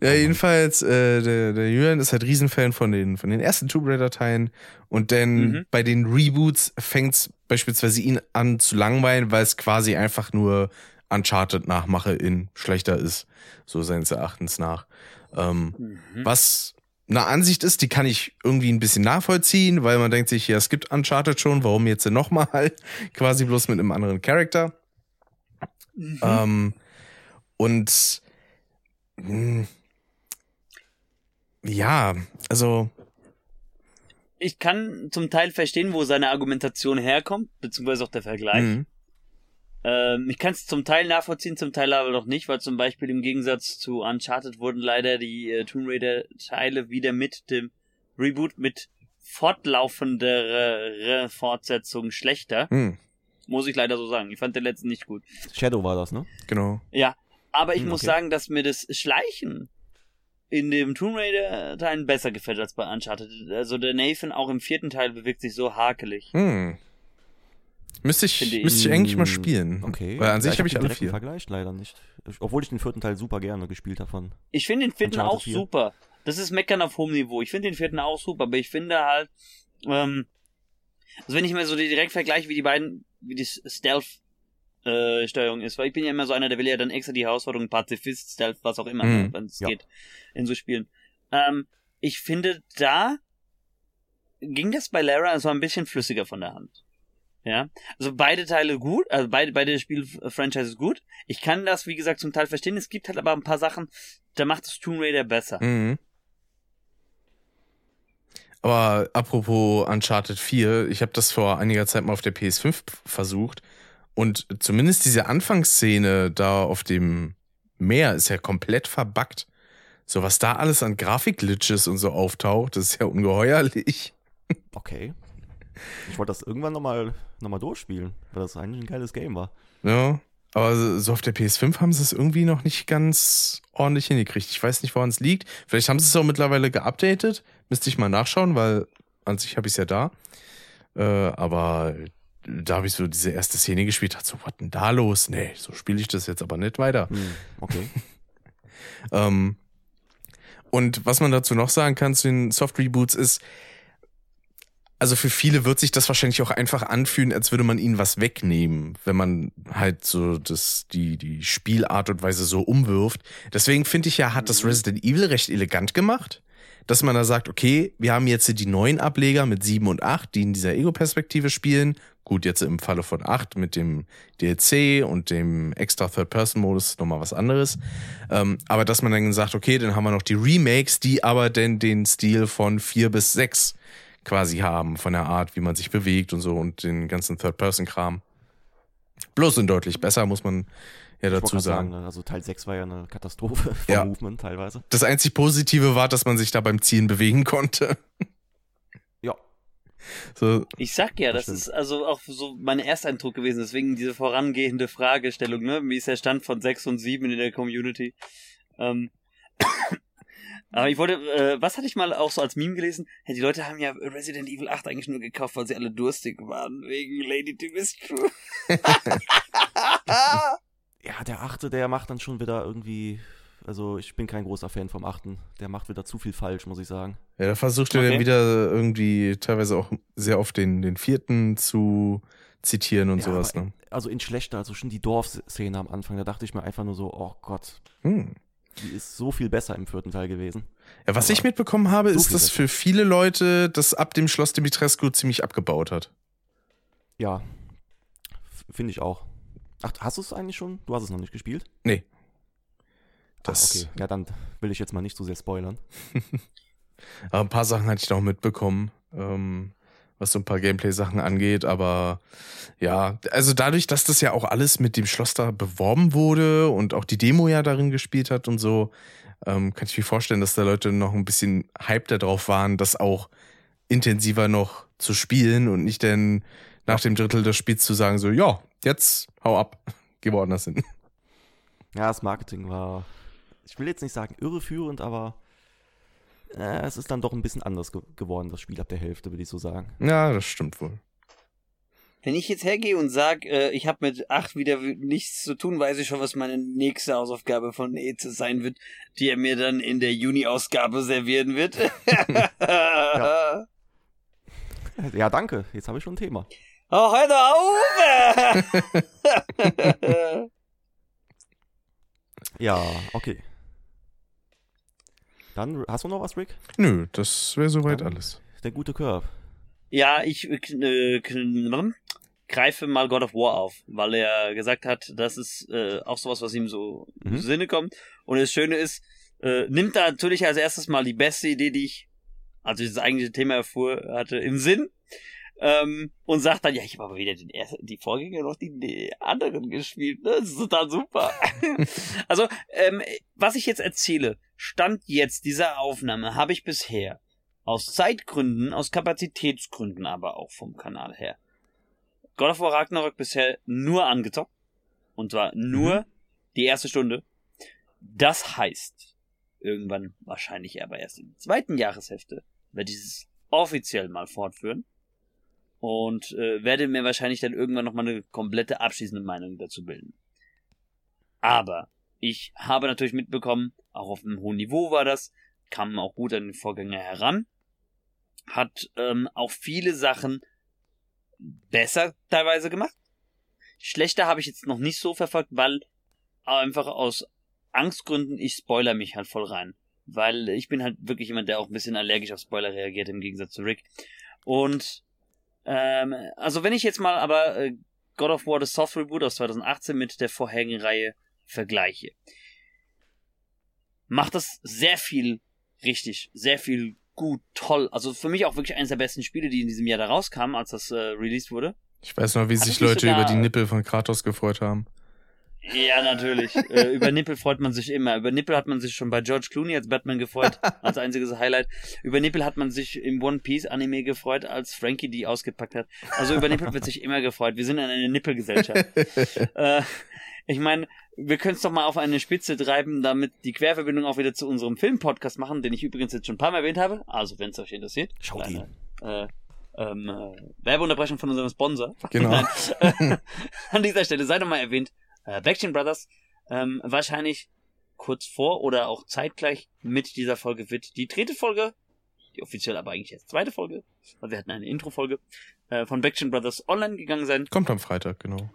Ja, jedenfalls, äh, der, der Julian ist halt Riesenfan von den, von den ersten Tomb Raider-Teilen und dann mhm. bei den Reboots fängt's beispielsweise ihn an zu langweilen, weil es quasi einfach nur Uncharted-Nachmache in schlechter ist, so seines Erachtens nach. Ähm, mhm. Was eine Ansicht ist, die kann ich irgendwie ein bisschen nachvollziehen, weil man denkt sich, ja, es gibt Uncharted schon, warum jetzt denn nochmal? Quasi bloß mit einem anderen Charakter. Mhm. Ähm, und mh, ja, also ich kann zum Teil verstehen, wo seine Argumentation herkommt, beziehungsweise auch der Vergleich. Mhm. Ähm, ich kann es zum Teil nachvollziehen, zum Teil aber noch nicht, weil zum Beispiel im Gegensatz zu Uncharted wurden leider die äh, Tomb Raider-Teile wieder mit dem Reboot mit fortlaufenderer Fortsetzung schlechter. Mhm. Muss ich leider so sagen. Ich fand den letzten nicht gut. Shadow war das, ne? Genau. Ja, aber ich hm, muss okay. sagen, dass mir das Schleichen in dem Tomb Raider-Teil besser gefällt als bei Uncharted. Also der Nathan auch im vierten Teil bewegt sich so hakelig. Hm. Müsste ich, ich, müsste ich eigentlich mal spielen. Okay. Weil an sich ja, habe ich, hab ich alle vier. Vergleich leider nicht. Obwohl ich den vierten Teil super gerne gespielt habe von Ich finde den vierten Uncharted auch vier. Super. Das ist Meckern auf hohem Niveau. Ich finde den vierten auch super, aber ich finde halt ähm, also wenn ich mir so direkt vergleiche, wie die beiden wie die Stealth-Steuerung äh, ist, weil ich bin ja immer so einer, der will ja dann extra die Herausforderung Pazifist, Stealth, was auch immer, mm, wenn es ja. geht, in so Spielen. Ähm, ich finde, da ging das bei Lara so ein bisschen flüssiger von der Hand. Ja, also beide Teile gut, also beide beide Spiel-Franchises gut. Ich kann das, wie gesagt, zum Teil verstehen. Es gibt halt aber ein paar Sachen, da macht es Tomb Raider besser. Mhm. Aber apropos Uncharted vier, ich habe das vor einiger Zeit mal auf der P S fünf versucht und zumindest diese Anfangsszene da auf dem Meer ist ja komplett verbuggt. So was da alles an Grafikglitches und so auftaucht, das ist ja ungeheuerlich. Okay. Ich wollte das irgendwann nochmal noch mal durchspielen, weil das eigentlich ein geiles Game war. Ja, aber so auf der P S fünf haben sie es irgendwie noch nicht ganz ordentlich hingekriegt. Ich weiß nicht, woran es liegt. Vielleicht haben sie es auch mittlerweile geupdatet. Müsste ich mal nachschauen, weil an sich habe ich es ja da. Äh, aber da habe ich so diese erste Szene gespielt, dachte so, was denn da los? Nee, so spiele ich das jetzt aber nicht weiter. Hm, okay. ähm, und was man dazu noch sagen kann zu den Soft-Reboots ist, also für viele wird sich das wahrscheinlich auch einfach anfühlen, als würde man ihnen was wegnehmen, wenn man halt so das, die, die Spielart und Weise so umwirft. Deswegen finde ich ja, hat das Resident Evil recht elegant gemacht, dass man da sagt, okay, wir haben jetzt die neuen Ableger mit sieben und acht, die in dieser Ego-Perspektive spielen. Gut, jetzt im Falle von acht mit dem D L C und dem extra Third-Person-Modus nochmal was anderes. Ähm, aber dass man dann sagt, okay, dann haben wir noch die Remakes, die aber denn den Stil von vier bis sechs quasi haben, von der Art, wie man sich bewegt und so und den ganzen Third-Person-Kram. Bloß und deutlich besser, muss man ja dazu sagen. sagen. Also Teil sechs war ja eine Katastrophe vom ja. Movement teilweise. Das einzig Positive war, dass man sich da beim Zielen bewegen konnte. Ja. So. Ich sag ja, das, das ist also auch so mein Ersteindruck gewesen, deswegen diese vorangehende Fragestellung, ne? Wie ist der Stand von sechs und sieben in der Community? Ähm. Aber ich wollte, äh, was hatte ich mal auch so als Meme gelesen? Hey, die Leute haben ja Resident Evil acht eigentlich nur gekauft, weil sie alle durstig waren, wegen Lady Dimitrescu. Ja, der achte, der macht dann schon wieder irgendwie, also ich bin kein großer Fan vom achten, der macht wieder zu viel falsch, muss ich sagen. Ja, da versucht okay. er dann wieder irgendwie teilweise auch sehr oft den, den vierten zu zitieren und ja, sowas, ne? Also in schlechter, also schon die Dorfszene am Anfang, da dachte ich mir einfach nur so, oh Gott. Hm. Die ist so viel besser im vierten Teil gewesen. Ja, was aber ich mitbekommen habe, so ist, dass besser. für viele Leute das ab dem Schloss Dimitrescu ziemlich abgebaut hat. Ja, f- finde ich auch. Ach, hast du es eigentlich schon? Du hast es noch nicht gespielt? Nee. Das Ach, okay. Ja, dann will ich jetzt mal nicht so sehr spoilern. Aber ein paar Sachen hatte ich noch mitbekommen, ähm, was so ein paar Gameplay-Sachen angeht, aber ja, also dadurch, dass das ja auch alles mit dem Schloss da beworben wurde und auch die Demo ja darin gespielt hat und so, ähm, kann ich mir vorstellen, dass da Leute noch ein bisschen Hype da drauf waren, das auch intensiver noch zu spielen und nicht dann nach dem Drittel des Spiels zu sagen, so, ja, jetzt hau ab, geh woanders hin. Ja, das Marketing war, ich will jetzt nicht sagen irreführend, aber äh, es ist dann doch ein bisschen anders ge- geworden, das Spiel ab der Hälfte, würde ich so sagen. Ja, das stimmt wohl. Wenn ich jetzt hergehe und sage, äh, ich habe mit acht wieder nichts zu tun, weiß ich schon, was meine nächste Hausaufgabe von E Z sein wird, die er mir dann in der Juni-Ausgabe servieren wird. Ja. Ja, danke. Jetzt habe ich schon ein Thema. Oh, hör doch auf! Ja, okay. Dann, hast du noch was, Rick? Nö, das wäre soweit dann alles. Der gute Curve. Ja, ich äh, greife mal God of War auf, weil er gesagt hat, das ist äh, auch sowas, was ihm so mhm. im Sinne kommt. Und das Schöne ist, äh, nimmt da natürlich als erstes mal die beste Idee, die ich, also dieses eigentliche Thema erfuhr, hatte, im Sinn. Ähm, und sagt dann, ja, ich habe aber weder den ersten, die Vorgänger noch die, die anderen gespielt. Ne? Das ist total super. Also, ähm, was ich jetzt erzähle, Stand jetzt dieser Aufnahme habe ich bisher aus Zeitgründen, aus Kapazitätsgründen aber auch vom Kanal her God of War Ragnarök bisher nur angezockt. Und zwar nur mhm. die erste Stunde. Das heißt, irgendwann, wahrscheinlich aber erst in der zweiten Jahreshälfte, werde ich es offiziell mal fortführen. Und äh, werde mir wahrscheinlich dann irgendwann nochmal eine komplette abschließende Meinung dazu bilden. Aber ich habe natürlich mitbekommen, auch auf einem hohen Niveau war das, kam auch gut an den Vorgänger heran, hat ähm, auch viele Sachen besser teilweise gemacht. Schlechter habe ich jetzt noch nicht so verfolgt, weil einfach aus Angstgründen, ich spoiler mich halt voll rein. Weil ich bin halt wirklich jemand, der auch ein bisschen allergisch auf Spoiler reagiert, im Gegensatz zu Rick. Und Ähm, also wenn ich jetzt mal aber äh, God of War The Soft Reboot aus zwanzig achtzehn mit der vorherigen Reihe vergleiche, macht das sehr viel richtig, sehr viel gut, toll. Also für mich auch wirklich eines der besten Spiele, die in diesem Jahr da rauskamen, als das äh, released wurde. Ich weiß noch, wie Hat sich Leute sogar über die Nippel von Kratos gefreut haben. Ja, natürlich. äh, über Nippel freut man sich immer. Über Nippel hat man sich schon bei George Clooney als Batman gefreut, als einziges Highlight. Über Nippel hat man sich im One-Piece-Anime gefreut, als Frankie die ausgepackt hat. Also über Nippel wird sich immer gefreut. Wir sind in einer Nippelgesellschaft. äh, ich meine, wir können es doch mal auf eine Spitze treiben, damit die Querverbindung auch wieder zu unserem Film-Podcast machen, den ich übrigens jetzt schon ein paar Mal erwähnt habe. Also, wenn es euch interessiert. Schaut ihn. Äh, ähm, äh, Werbeunterbrechung von unserem Sponsor. Genau. An dieser Stelle sei doch mal erwähnt, Äh, BäckchenBrothers, ähm, wahrscheinlich kurz vor oder auch zeitgleich mit dieser Folge wird die dritte Folge, die offiziell aber eigentlich jetzt zweite Folge, weil wir hatten eine Intro-Folge, äh, von BäckchenBrothers online gegangen sein. Kommt am Freitag, genau.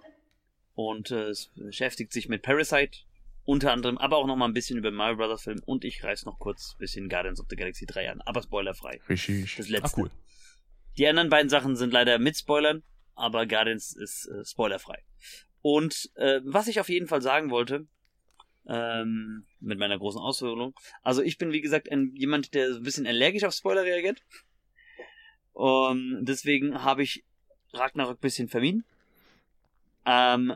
Und äh, es beschäftigt sich mit Parasite, unter anderem, aber auch nochmal ein bisschen über den Mario Brothers Film und ich reiß noch kurz ein bisschen Guardians of the Galaxy drei an, aber spoilerfrei. Richtig. Das letzte. Ach, cool. Die anderen beiden Sachen sind leider mit Spoilern, aber Guardians ist äh, spoilerfrei. Und äh, was ich auf jeden Fall sagen wollte, ähm, mit meiner großen Ausführung, also ich bin wie gesagt ein, jemand, der ein bisschen allergisch auf Spoiler reagiert. Um, deswegen habe ich Ragnarök ein bisschen vermieden. Ähm,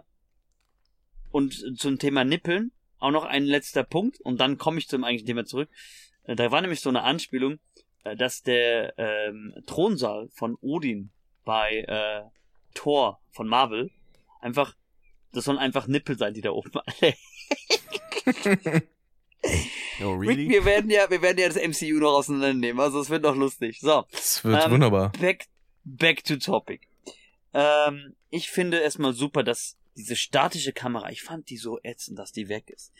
und zum Thema Nippeln auch noch ein letzter Punkt und dann komme ich zum eigentlichen Thema zurück. Da war nämlich so eine Anspielung, dass der ähm, Thronsaal von Odin bei äh, Thor von Marvel einfach das sollen einfach Nippel sein, die da oben alle. No, really? Rick, wir werden ja, wir werden ja das M C U noch auseinandernehmen, also es wird noch lustig. So. Es wird ähm, wunderbar. Back, back to topic. Ähm, ich finde erstmal super, dass diese statische Kamera, ich fand die so ätzend, dass die weg ist.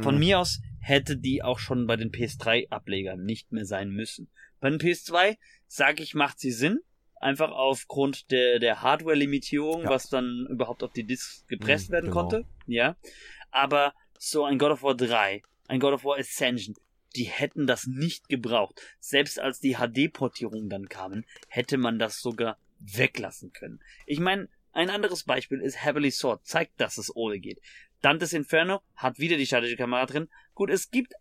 Von mm. mir aus hätte die auch schon bei den P S drei Ablegern nicht mehr sein müssen. Bei den P S zwei, sag ich, macht sie Sinn. Einfach aufgrund der, der Hardware-Limitierung, ja. was dann überhaupt auf die Discs gepresst mhm, werden genau. konnte. Ja. Aber so ein God of War drei, ein God of War Ascension, die hätten das nicht gebraucht. Selbst als die H D-Portierungen dann kamen, hätte man das sogar weglassen können. Ich meine, ein anderes Beispiel ist Heavenly Sword. Zeigt, dass es ohne geht. Dantes Inferno hat wieder die statische Kamera drin. Gut, es gibt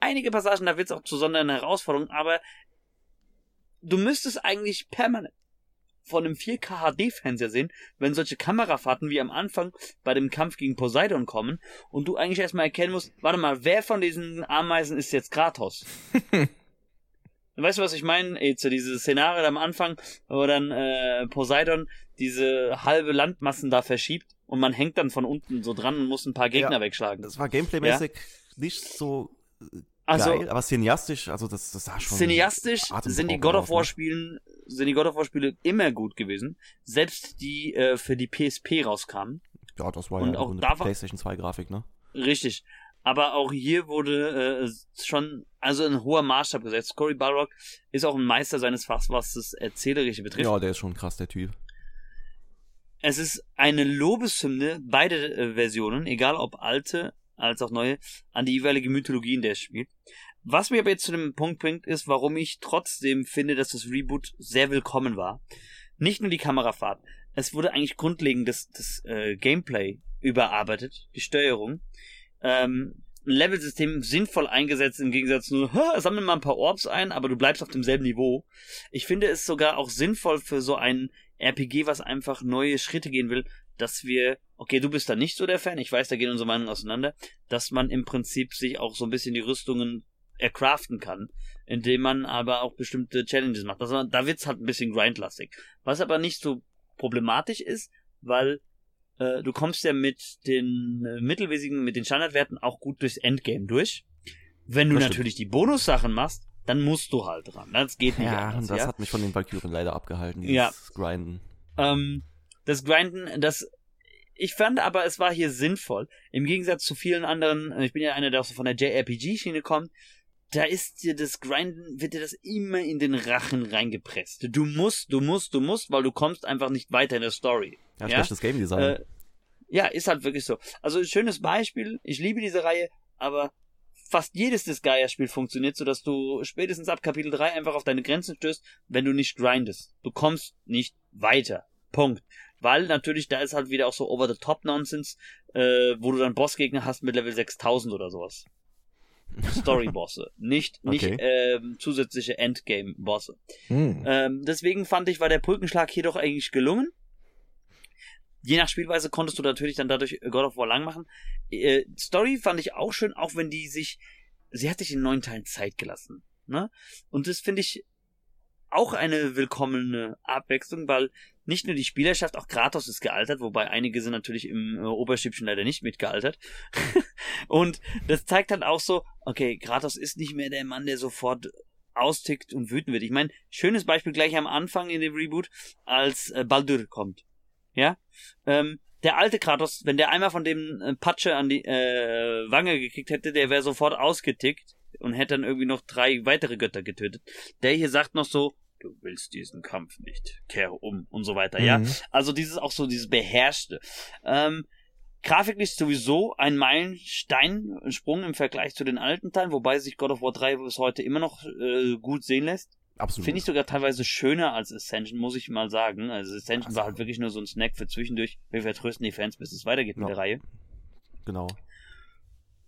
einige Passagen, da wird es auch zu sonderen Herausforderungen, aber du müsstest eigentlich permanent von einem vier K H D Fernseher sehen, wenn solche Kamerafahrten wie am Anfang bei dem Kampf gegen Poseidon kommen und du eigentlich erstmal erkennen musst, warte mal, wer von diesen Ameisen ist jetzt Kratos? Weißt du, was ich meine? Eze, diese Szenario am Anfang, wo dann äh, Poseidon diese halbe Landmassen da verschiebt und man hängt dann von unten so dran und muss ein paar Gegner ja, wegschlagen. Das war gameplaymäßig ja? nicht so also, geil, aber cineastisch, also das, das sah schon... Cineastisch sind die God of War Spielen, sind die God of War Spiele immer gut gewesen, selbst die äh, für die P S P rauskamen. Ja, das war und ja auch eine PlayStation zwei Grafik, ne? Richtig. Aber auch hier wurde äh, schon, also ein hoher Maßstab gesetzt. Cory Balrog ist auch ein Meister seines Fachs, was das Erzählerische betrifft. Ja, der ist schon krass, der Typ. Es ist eine Lobeshymne, beide äh, Versionen, egal ob alte als auch neue, an die jeweilige Mythologie, in der es spielt. Was mir aber jetzt zu dem Punkt bringt, ist, warum ich trotzdem finde, dass das Reboot sehr willkommen war. Nicht nur die Kamerafahrt. Es wurde eigentlich grundlegend das, das äh, Gameplay überarbeitet, die Steuerung. Ähm, ein Level-System sinnvoll eingesetzt, im Gegensatz zu, sammle mal ein paar Orbs ein, aber du bleibst auf demselben Niveau. Ich finde es sogar auch sinnvoll für so ein R P G, was einfach neue Schritte gehen will, dass wir, okay, du bist da nicht so der Fan, ich weiß, da gehen unsere Meinungen auseinander, dass man im Prinzip sich auch so ein bisschen die Rüstungen ercraften kann, indem man aber auch bestimmte Challenges macht. Also, da wird's halt ein bisschen grindlastig. Was aber nicht so problematisch ist, weil äh, du kommst ja mit den äh, mittelmäßigen, mit den Standardwerten auch gut durchs Endgame durch. Wenn du natürlich die Bonussachen machst, dann musst du halt dran. Das geht nicht ja, anders. Das ja? hat mich von den Valkyren leider abgehalten, dieses ja. Grinden. Ähm, das Grinden, das ich fand aber, es war hier sinnvoll. Im Gegensatz zu vielen anderen, ich bin ja einer, der auch so von der J R P G-Schiene kommt, da ist dir das Grinden, wird dir das immer in den Rachen reingepresst. Du musst, du musst, du musst, weil du kommst einfach nicht weiter in der Story. Ja, ja? Schlechtes Game Design. Äh, ja, ist halt wirklich so. Also, schönes Beispiel, ich liebe diese Reihe, aber fast jedes Disgaea-Spiel funktioniert, sodass du spätestens ab Kapitel drei einfach auf deine Grenzen stößt, wenn du nicht grindest. Du kommst nicht weiter. Punkt. Weil natürlich, da ist halt wieder auch so Over-the-Top-Nonsense, äh, wo du dann Bossgegner hast mit Level sechstausend oder sowas. Story-Bosse. Nicht, nicht okay. ähm, zusätzliche Endgame-Bosse. Hm. Ähm, deswegen fand ich, war der Brückenschlag hier doch eigentlich gelungen. Je nach Spielweise konntest du natürlich dann dadurch God of War lang machen. Äh, Story fand ich auch schön, auch wenn die sich, sie hat sich in neun Teilen Zeit gelassen. Ne? Und das finde ich auch eine willkommene Abwechslung, weil nicht nur die Spielerschaft, auch Kratos ist gealtert, wobei einige sind natürlich im äh, Oberstübchen leider nicht mitgealtert. Und das zeigt halt auch so, okay, Kratos ist nicht mehr der Mann, der sofort austickt und wütend wird. Ich meine, schönes Beispiel gleich am Anfang in dem Reboot, als äh, Baldur kommt. Ja, ähm, der alte Kratos, wenn der einmal von dem äh, Patsche an die äh, Wange gekickt hätte, der wäre sofort ausgetickt und hätte dann irgendwie noch drei weitere Götter getötet. Der hier sagt noch so, du willst diesen Kampf nicht, kehre um und so weiter, mhm. ja. Also dieses auch so, dieses Beherrschte. Ähm, grafiklich sowieso ein Meilenstein, ein Sprung im Vergleich zu den alten Teilen, wobei sich God of War drei bis heute immer noch äh, gut sehen lässt. Absolut. Finde ich sogar teilweise schöner als Ascension, muss ich mal sagen. Also Ascension also, war halt wirklich nur so ein Snack für zwischendurch. Wir vertrösten die Fans, bis es weitergeht ja. mit der Reihe. Genau.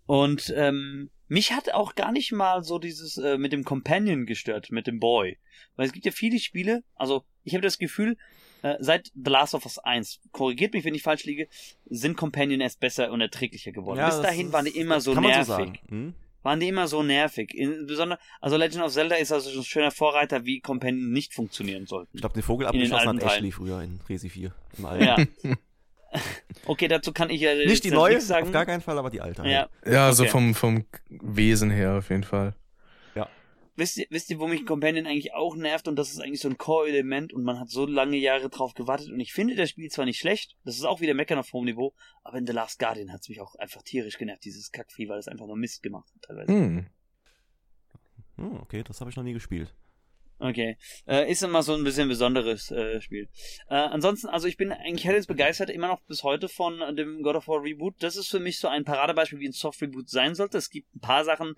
Und ähm, mich hat auch gar nicht mal so dieses äh, mit dem Companion gestört, mit dem Boy. Weil es gibt ja viele Spiele, also ich habe das Gefühl, äh, seit The Last of Us eins, korrigiert mich, wenn ich falsch liege, sind Companion erst besser und erträglicher geworden. Ja, bis dahin ist, waren die immer so kann nervig. Man so sagen. Hm? Waren die immer so nervig. Insbesondere, also Legend of Zelda ist also ein schöner Vorreiter, wie Companion nicht funktionieren sollten. Ich glaube, den Vogel abgeschossen hat Ashley früher in Resi vier. Im Alter. Ja. Okay, dazu kann ich ja nicht die neue, sagen. Auf gar keinen Fall, aber die alte. Ja, halt. Ja also okay. vom, vom Wesen her auf jeden Fall. Ja. Wisst ihr, wisst ihr, wo mich Companion eigentlich auch nervt und das ist eigentlich so ein Core-Element und man hat so lange Jahre drauf gewartet und ich finde das Spiel zwar nicht schlecht, das ist auch wieder Meckern auf hohem Niveau, aber in The Last Guardian hat es mich auch einfach tierisch genervt, dieses Kackvieh, weil es einfach nur Mist gemacht hat teilweise. Hm. Hm, okay, das habe ich noch nie gespielt. Okay, äh, ist immer so ein bisschen besonderes äh, Spiel. Äh, ansonsten, also ich bin eigentlich hellens begeistert, immer noch bis heute von äh, dem God of War Reboot. Das ist für mich so ein Paradebeispiel, wie ein Soft Reboot sein sollte. Es gibt ein paar Sachen,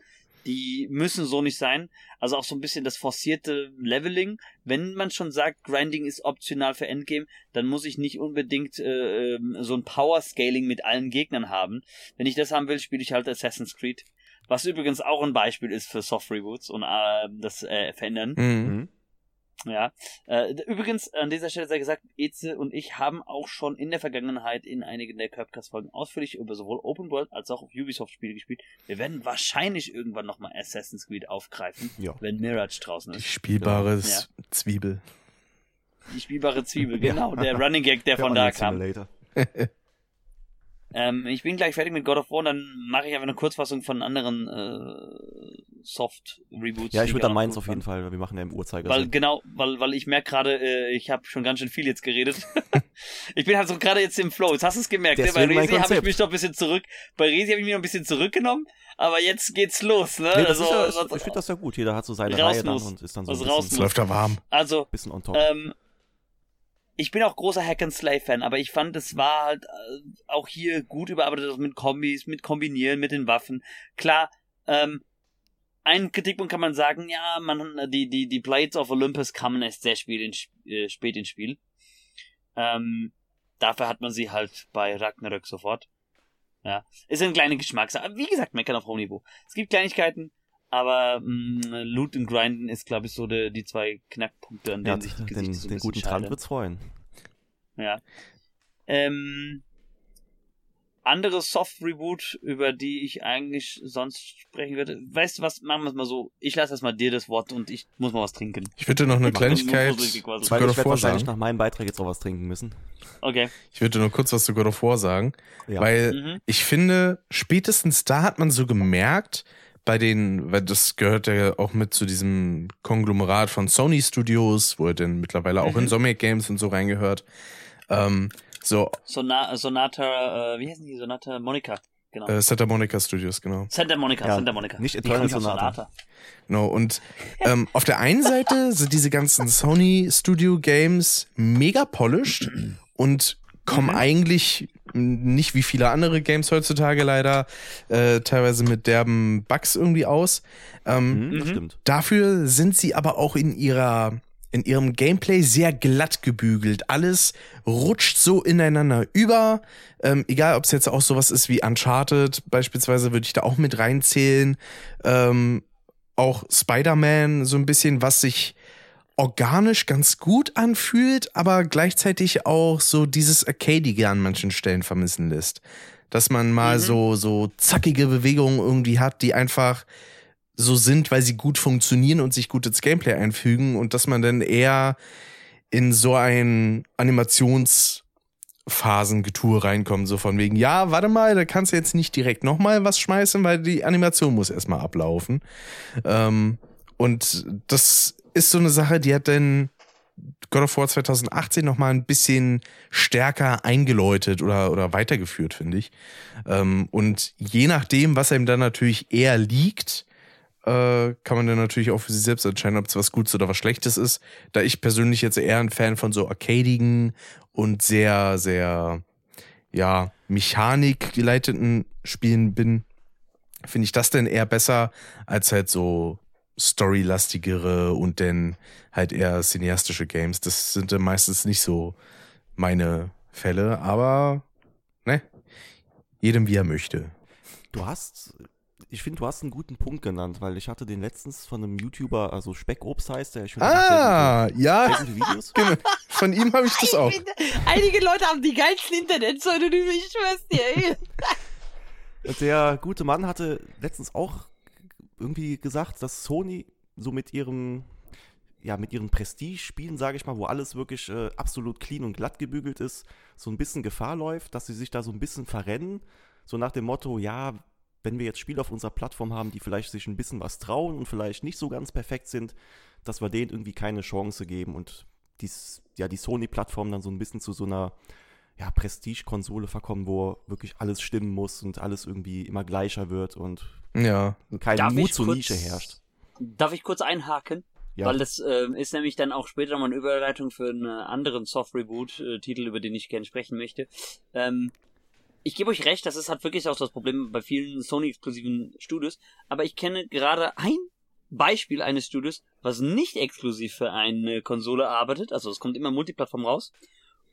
die müssen so nicht sein. Also auch so ein bisschen das forcierte Leveling. Wenn man schon sagt, Grinding ist optional für Endgame, dann muss ich nicht unbedingt äh, so ein Power-Scaling mit allen Gegnern haben. Wenn ich das haben will, spiele ich halt Assassin's Creed. Was übrigens auch ein Beispiel ist für Soft-Reboots und äh, das äh, Verändern. Mhm. Ja. Äh, übrigens, an dieser Stelle sei gesagt, Eze und ich haben auch schon in der Vergangenheit in einigen der Curbcast-Folgen ausführlich über sowohl Open World als auch Ubisoft-Spiele gespielt. Wir werden wahrscheinlich irgendwann nochmal Assassin's Creed aufgreifen, ja. wenn Mirage draußen ist. Die spielbare ja. Zwiebel. Die spielbare Zwiebel, genau. Ja. Der Running Gag, der, der von da kam. Ähm, ich bin gleich fertig mit God of War und dann mache ich einfach eine Kurzfassung von anderen äh, Soft-Reboots. Ja, ich würde dann meins auf jeden Fall, weil wir machen ja im Uhrzeigersinn. Weil genau, weil weil ich merke gerade, äh, ich habe schon ganz schön viel jetzt geredet. Ich bin halt so gerade jetzt im Flow. Jetzt hast du es gemerkt, ne? Bei Resi habe ich mich doch ein bisschen zurück, bei Resi habe ich mich noch ein bisschen zurückgenommen, aber jetzt geht's los, ne? Nee, also, ja, also, ich finde das ja gut, jeder hat so seine Reihe dann und ist dann so ein bisschen, es läuft da warm. Also, bisschen on top. Ähm, Ich bin auch großer Hack-and-Slay-Fan, aber ich fand, es war halt auch hier gut überarbeitet, also mit Kombis, mit Kombinieren, mit den Waffen. Klar, ähm, einen Kritikpunkt kann man sagen, ja, man, die, die, die Blades of Olympus kamen erst sehr spät, in, äh, spät ins Spiel. Ähm, dafür hat man sie halt bei Ragnarök sofort. Ja, ist eine kleine Geschmackssache. Wie gesagt, man kann auf hohem Niveau. Es gibt Kleinigkeiten, aber mh, Loot und Grinden ist, glaube ich, so de, die zwei Knackpunkte, an denen ja, sich die Gesichter den, so ein den guten Trant wird's freuen. Ja. Ähm, andere Soft-Reboot, über die ich eigentlich sonst sprechen würde. Weißt du was, machen wir es mal so. Ich lasse erstmal dir das Wort und ich muss mal was trinken. Ich würde noch eine ich Kleinigkeit zu God of War sagen. Ich werde wahrscheinlich nach meinem Beitrag jetzt auch was trinken müssen. Okay. Ich würde nur kurz was zu God of War sagen, ja. weil mhm. ich finde, spätestens da hat man so gemerkt, bei den, weil das gehört ja auch mit zu diesem Konglomerat von Sony Studios, wo er denn mittlerweile auch mhm. in Insomniac Games und so reingehört. Ähm, so. Sona- Sonata, äh, wie heißen die? Sonata Monica, genau. Äh, Santa Monica Studios, genau. Santa Monica, ja, Santa Monica. Nicht Eternal Sonata. Genau, und ähm, auf der einen Seite sind diese ganzen Sony Studio Games mega polished und kommen mhm. eigentlich nicht wie viele andere Games heutzutage leider äh, teilweise mit derben Bugs irgendwie aus. Ähm, das stimmt. Dafür sind sie aber auch in ihrer in ihrem Gameplay sehr glatt gebügelt. Alles rutscht so ineinander über. Ähm, egal, ob es jetzt auch sowas ist wie Uncharted beispielsweise, würde ich da auch mit reinzählen. Ähm, auch Spider-Man so ein bisschen, was sich organisch ganz gut anfühlt, aber gleichzeitig auch so dieses Arcadige an manchen Stellen vermissen lässt. Dass man mal mhm. so, so zackige Bewegungen irgendwie hat, die einfach so sind, weil sie gut funktionieren und sich gut ins Gameplay einfügen und dass man dann eher in so ein Animationsphasengetue reinkommt, so von wegen, ja, warte mal, da kannst du jetzt nicht direkt nochmal was schmeißen, weil die Animation muss erstmal ablaufen. Ähm, und das ist so eine Sache, die hat dann God of War zwanzig achtzehn nochmal ein bisschen stärker eingeläutet oder, oder weitergeführt, finde ich. Ähm, und je nachdem, was einem dann natürlich eher liegt, äh, kann man dann natürlich auch für sich selbst entscheiden, ob es was Gutes oder was Schlechtes ist. Da ich persönlich jetzt eher ein Fan von so arcadigen und sehr, sehr, ja, mechanikgeleiteten Spielen bin, finde ich das denn eher besser als halt so storylastigere und dann halt eher cineastische Games. Das sind dann meistens nicht so meine Fälle, aber ne, jedem wie er möchte. Du hast, ich finde, du hast einen guten Punkt genannt, weil ich hatte den letztens von einem YouTuber, also Speckobst heißt der. Ich ah, gute, ja, Videos. Genau. Von ihm habe ich das ich auch. Finde, einige Leute haben die geilsten Internet-Pseudonyme, ich schwör's dir. Der gute Mann hatte letztens auch irgendwie gesagt, dass Sony so mit ihrem, ja, mit ihren Prestige-Spielen, sage ich mal, wo alles wirklich äh, absolut clean und glatt gebügelt ist, so ein bisschen Gefahr läuft, dass sie sich da so ein bisschen verrennen, so nach dem Motto, ja, wenn wir jetzt Spiele auf unserer Plattform haben, die vielleicht sich ein bisschen was trauen und vielleicht nicht so ganz perfekt sind, dass wir denen irgendwie keine Chance geben und dies, ja, die Sony-Plattform dann so ein bisschen zu so einer, ja, Prestige-Konsole verkommen, wo wirklich alles stimmen muss und alles irgendwie immer gleicher wird und ja, kein darf Mut zur kurz, Nische herrscht. Darf ich kurz einhaken? Ja. Weil das äh, ist nämlich dann auch später mal eine Überleitung für einen anderen Soft-Reboot-Titel, über den ich gerne sprechen möchte. Ähm, ich gebe euch recht, das ist halt wirklich auch das Problem bei vielen Sony-exklusiven Studios, aber ich kenne gerade ein Beispiel eines Studios, was nicht exklusiv für eine Konsole arbeitet, also es kommt immer Multiplattform raus.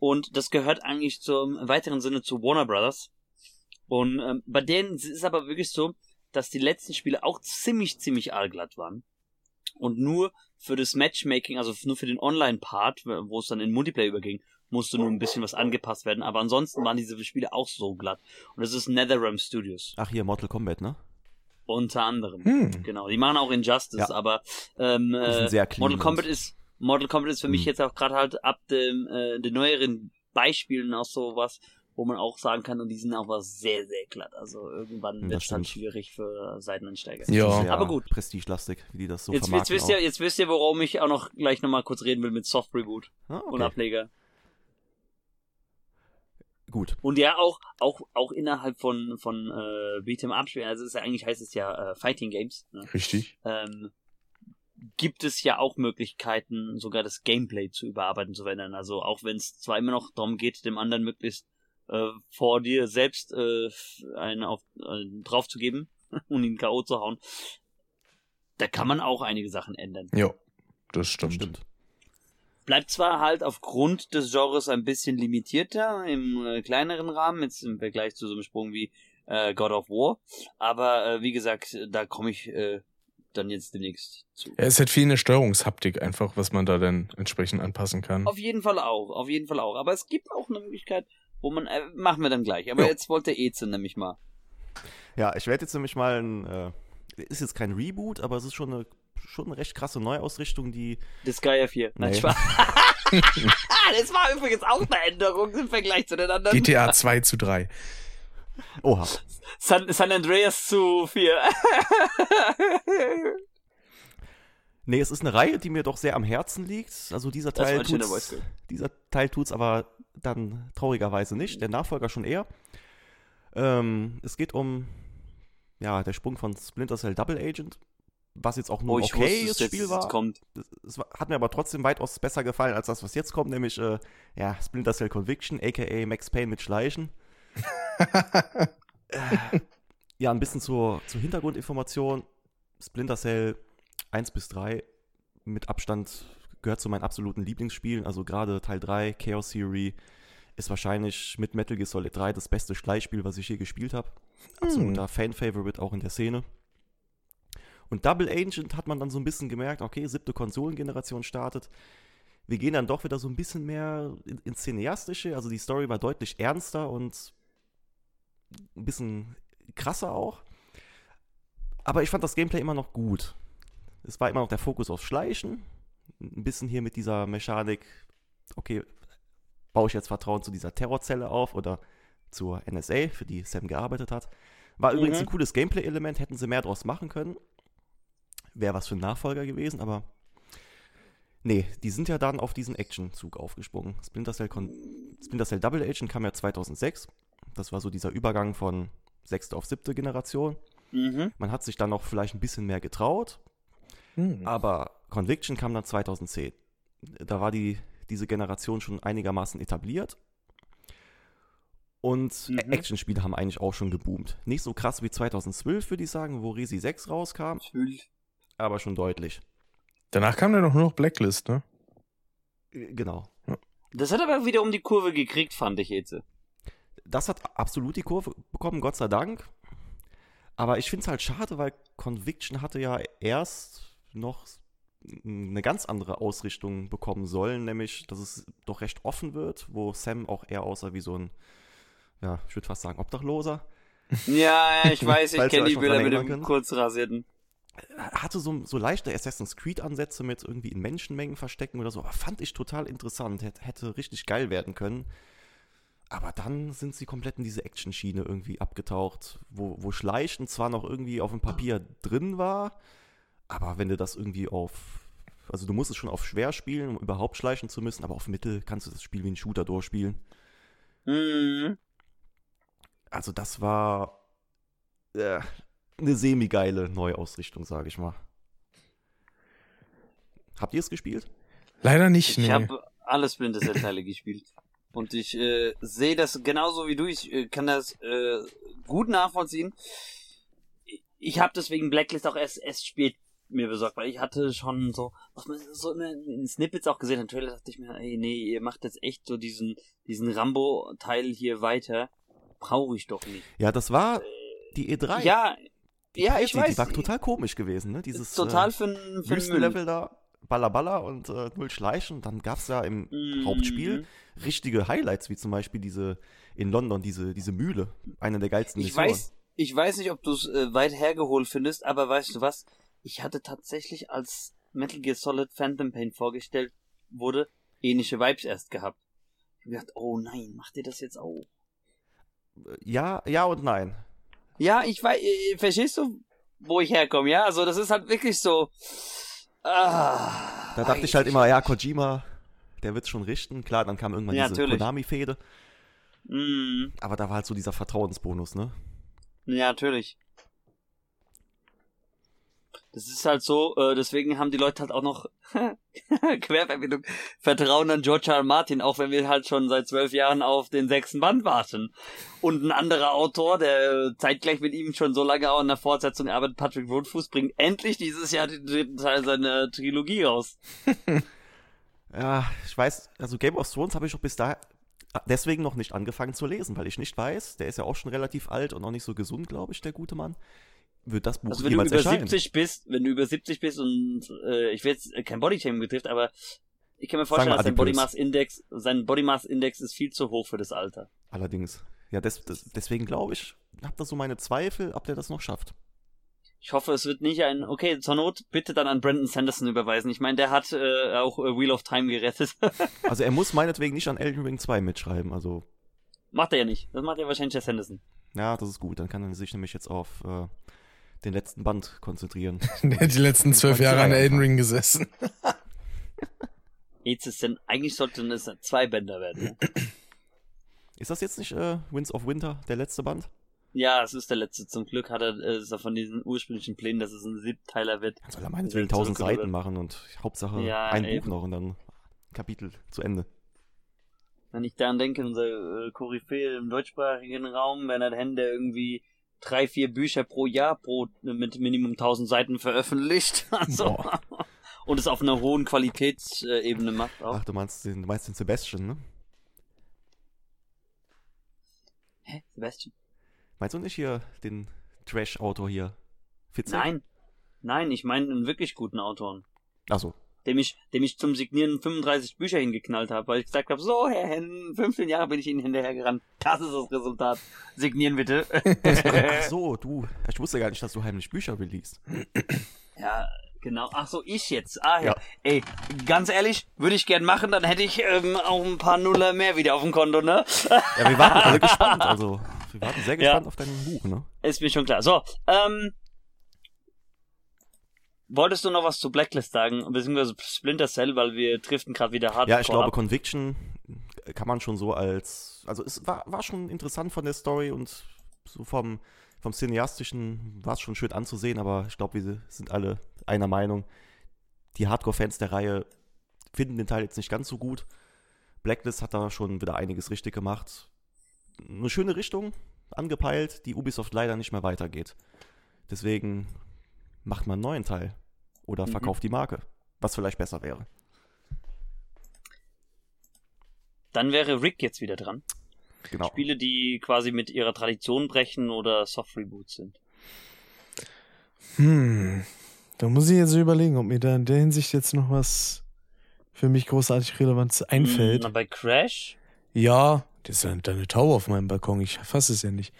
Und das gehört eigentlich zum weiteren Sinne zu Warner Brothers. Und ähm, bei denen ist es aber wirklich so, dass die letzten Spiele auch ziemlich, ziemlich allglatt waren. Und nur für das Matchmaking, also nur für den Online-Part, wo es dann in Multiplayer überging, musste nur ein bisschen was angepasst werden. Aber ansonsten waren diese Spiele auch so glatt. Und das ist NetherRealm Studios. Ach hier, Mortal Kombat, ne? Unter anderem, hm. genau. Die machen auch Injustice, ja. aber ähm, äh, sehr clean Mortal Kombat ist... Mortal Kombat ist für mich mhm. jetzt auch gerade halt ab dem, äh, den neueren Beispielen auch sowas, wo man auch sagen kann, und die sind auch was sehr, sehr glatt. Also irgendwann wird es dann schwierig für Seitenansteiger. Ja, ja, aber gut. Prestigelastig, wie die das so jetzt, vermarkten. Jetzt wisst, ihr, jetzt wisst ihr, worum ich auch noch gleich nochmal kurz reden will mit Soft Reboot ah, okay. und Ableger. Gut. Und ja, auch auch auch innerhalb von von äh, Beat'em Up Spielen, also ist ja, eigentlich heißt es ja äh, Fighting Games. Ne? Richtig. Ähm, gibt es ja auch Möglichkeiten, sogar das Gameplay zu überarbeiten, zu verändern. Also auch wenn es zwar immer noch darum geht, dem anderen möglichst äh, vor dir selbst äh, einen auf, äh, drauf zu geben und ihn K O zu hauen, da kann man auch einige Sachen ändern. Ja, das stimmt. Das stimmt. Bleibt zwar halt aufgrund des Genres ein bisschen limitierter, im äh, kleineren Rahmen, jetzt im Vergleich zu so einem Sprung wie äh, God of War, aber äh, wie gesagt, da komme ich äh, dann jetzt demnächst zu. Ja, es hat viel eine Steuerungshaptik einfach, was man da dann entsprechend anpassen kann. Auf jeden Fall auch, auf jeden Fall auch. Aber es gibt auch eine Möglichkeit, wo man, äh, machen wir dann gleich, aber jo. Jetzt wollte Eze nämlich mal. Ja, ich werde jetzt nämlich mal, ein, äh, ist jetzt kein Reboot, aber es ist schon eine schon eine recht krasse Neuausrichtung, die... Disgaea vier. Nein, Spaß. Das war übrigens auch eine Änderung im Vergleich zu den anderen. G T A zwei zu drei. Oha. San, San Andreas zu vier. Nee, es ist eine Reihe, die mir doch sehr am Herzen liegt. Also dieser Teil tut's, dieser Teil tut's aber dann traurigerweise nicht. Der Nachfolger schon eher. Ähm, es geht um ja, der Sprung von Splinter Cell Double Agent. Was jetzt auch nur oh, ein okayes Spiel war. Es hat mir aber trotzdem weitaus besser gefallen als das, was jetzt kommt, nämlich äh, ja, Splinter Cell Conviction, a k a. Max Payne mit Schleichen. äh, ja, ein bisschen zur, zur Hintergrundinformation. Splinter Cell eins bis drei mit Abstand gehört zu meinen absoluten Lieblingsspielen. Also gerade Teil drei, Chaos Theory, ist wahrscheinlich mit Metal Gear Solid drei das beste Schleichspiel, was ich je gespielt habe. Absoluter hm. Fan-Favorite auch in der Szene. Und Double Agent hat man dann so ein bisschen gemerkt, okay, siebte Konsolengeneration startet. Wir gehen dann doch wieder so ein bisschen mehr ins Cineastische. Also die Story war deutlich ernster und ein bisschen krasser auch. Aber ich fand das Gameplay immer noch gut. Es war immer noch der Fokus auf Schleichen. Ein bisschen hier mit dieser Mechanik, okay, baue ich jetzt Vertrauen zu dieser Terrorzelle auf oder zur N S A, für die Sam gearbeitet hat. War mhm. übrigens ein cooles Gameplay-Element, hätten sie mehr draus machen können. Wäre was für ein Nachfolger gewesen, aber nee, die sind ja dann auf diesen Action-Zug aufgesprungen. Splinter Cell, Con- Splinter Cell Double Agent kam ja zweitausendsechs. Das war so dieser Übergang von sechste auf siebte Generation. Mhm. Man hat sich dann noch vielleicht ein bisschen mehr getraut, mhm. aber Conviction kam dann zweitausendzehn. Da war die, diese Generation schon einigermaßen etabliert. Und mhm. Actionspiele haben eigentlich auch schon geboomt. Nicht so krass wie zweitausendzwölf, würde ich sagen, wo Resi sechs rauskam. Natürlich. Aber schon deutlich. Danach kam dann noch nur noch Blacklist, ne? Genau. Ja. Das hat aber wieder um die Kurve gekriegt, fand ich jetzt. Das hat absolut die Kurve bekommen, Gott sei Dank. Aber ich finde es halt schade, weil Conviction hatte ja erst noch eine ganz andere Ausrichtung bekommen sollen, nämlich, dass es doch recht offen wird, wo Sam auch eher aussah wie so ein, ja, ich würde fast sagen, Obdachloser. Ja, ja, ich weiß, ich kenne die Bilder mit dem kurzrasierten. Hatte so, so leichte Assassin's Creed-Ansätze mit irgendwie in Menschenmengen verstecken oder so. Aber fand ich total interessant. Hät, hätte richtig geil werden können. Aber dann sind sie komplett in diese Action-Schiene irgendwie abgetaucht, wo, wo Schleichen zwar noch irgendwie auf dem Papier drin war, aber wenn du das irgendwie auf... Also du musst es schon auf schwer spielen, um überhaupt schleichen zu müssen, aber auf Mittel kannst du das Spiel wie ein Shooter durchspielen. Mhm. Also das war... Äh, eine semi-geile Neuausrichtung, sage ich mal. Habt ihr es gespielt? Leider nicht, ne. Ich nee. habe alle Splinter Cell-Teile gespielt. Und ich äh, sehe das genauso wie du. Ich äh, kann das äh, gut nachvollziehen. Ich habe deswegen Blacklist auch erst, erst spät mir besorgt, weil ich hatte schon so, was man so in Snippets auch gesehen hat. Im Trailer dachte ich mir, ey, nee, ihr macht jetzt echt so diesen, diesen Rambo-Teil hier weiter. Brauche ich doch nicht. Ja, das war die E drei. Ja, Die ja, Party, ich weiß. Die war total komisch gewesen, ne? Dieses total für äh, für Wüstenlevel da, Ballaballa und äh, null Schleichen. Dann gab es ja im mm. Hauptspiel richtige Highlights, wie zum Beispiel diese in London, diese, diese Mühle. Eine der geilsten ich Missionen. Weiß, ich weiß nicht, ob du es äh, weit hergeholt findest, aber weißt du was? Ich hatte tatsächlich, als Metal Gear Solid Phantom Pain vorgestellt wurde, ähnliche Vibes erst gehabt. Ich hab gedacht, oh nein, macht ihr das jetzt auch? ja, ja und nein. Ja, ich weiß, verstehst du, wo ich herkomme, ja? Also das ist halt wirklich so. Ah, da dachte ich halt immer, ja, Kojima, der wird's schon richten. Klar, dann kam irgendwann ja, diese Konami-Fehde. Mm. Aber da war halt so dieser Vertrauensbonus, ne? Ja, natürlich. Das ist halt so, äh, deswegen haben die Leute halt auch noch Querverbindung Vertrauen an George R. R. Martin, auch wenn wir halt schon seit zwölf Jahren auf den sechsten Band warten. Und ein anderer Autor, der zeitgleich mit ihm schon so lange auch an der Fortsetzung arbeitet, Patrick Rothfuss, bringt endlich dieses Jahr den dritten Teil seiner Trilogie raus. Ja, ich weiß, also Game of Thrones habe ich auch bis dahin deswegen noch nicht angefangen zu lesen, weil ich nicht weiß, der ist ja auch schon relativ alt und noch nicht so gesund, glaube ich, der gute Mann. Wird das Buch also wenn du über erscheinen. siebzig bist, wenn du über siebzig bist und äh, ich will jetzt äh, kein Bodyshaming betrifft, aber ich kann mir vorstellen, dass sein Body Mass Index, sein Body Mass Index ist viel zu hoch für das Alter. Allerdings, ja, des, des, deswegen glaube ich, habe da so meine Zweifel, ob der das noch schafft. Ich hoffe, es wird nicht ein, okay, zur Not bitte dann an Brandon Sanderson überweisen. Ich meine, der hat äh, auch äh, Wheel of Time gerettet. Also er muss meinetwegen nicht an Elden Ring zwei mitschreiben, also. Macht er ja nicht, das macht ja wahrscheinlich der Sanderson. Ja, das ist gut, dann kann er sich nämlich jetzt auf äh, den letzten Band konzentrieren. Der hat die letzten zwölf Jahre an Elden Ring gesessen. Jetzt ist denn, eigentlich sollten es zwei Bänder werden. Ne? Ist das jetzt nicht äh, Winds of Winter, der letzte Band? Ja, es ist der letzte. Zum Glück hat er, äh, ist er von diesen ursprünglichen Plänen, dass es ein Siebteiler wird. Dann soll er meinetwegen tausend Seiten machen und Hauptsache ja, ein ey. Buch noch und dann Kapitel zu Ende. Wenn ich daran denke, unser äh, Koryphäe im deutschsprachigen Raum, Bernhard Henn, der irgendwie drei, vier Bücher pro Jahr pro mit Minimum tausend Seiten veröffentlicht. Also, und es auf einer hohen Qualitätsebene macht auch. Ach, du meinst den, du meinst den Sebastian, ne? Hä? Sebastian? Meinst du nicht hier den Trash-Autor hier? Fitzek? Nein. Nein, ich meine einen wirklich guten Autoren. Ach so. Dem ich, dem ich zum Signieren fünfunddreißig Bücher hingeknallt habe, weil ich gesagt habe, so, Herr Hennen, fünfzehn Jahre bin ich Ihnen hinterhergerannt. Das ist das Resultat. Signieren bitte. Ach so, du. Ich wusste gar nicht, dass du heimlich Bücher released. Ja, genau. Ach so, ich jetzt. Ah, ja. Ey, ganz ehrlich, würde ich gern machen, dann hätte ich ähm, auch ein paar Nuller mehr wieder auf dem Konto, ne? Ja, wir warten alle gespannt, also. Wir warten sehr gespannt ja. auf dein Buch, ne? Ist mir schon klar. So, ähm... wolltest du noch was zu Blacklist sagen, beziehungsweise Splinter Cell, weil wir driften gerade wieder hart. Ja, ich glaube, ab. Conviction kann man schon so als, also es war, war schon interessant von der Story und so vom, vom Cineastischen war es schon schön anzusehen, aber ich glaube, wir sind alle einer Meinung. Die Hardcore-Fans der Reihe finden den Teil jetzt nicht ganz so gut. Blacklist hat da schon wieder einiges richtig gemacht. Eine schöne Richtung angepeilt, die Ubisoft leider nicht mehr weitergeht. Deswegen macht man einen neuen Teil oder verkauft mhm. die Marke, was vielleicht besser wäre. Dann wäre Rick jetzt wieder dran. Genau. Spiele, die quasi mit ihrer Tradition brechen oder Soft-Reboots sind. Hm, da muss ich jetzt überlegen, ob mir da in der Hinsicht jetzt noch was für mich großartig Relevantes einfällt. Hm, bei Crash? Ja, das ist deine Taube auf meinem Balkon, ich fasse es ja nicht.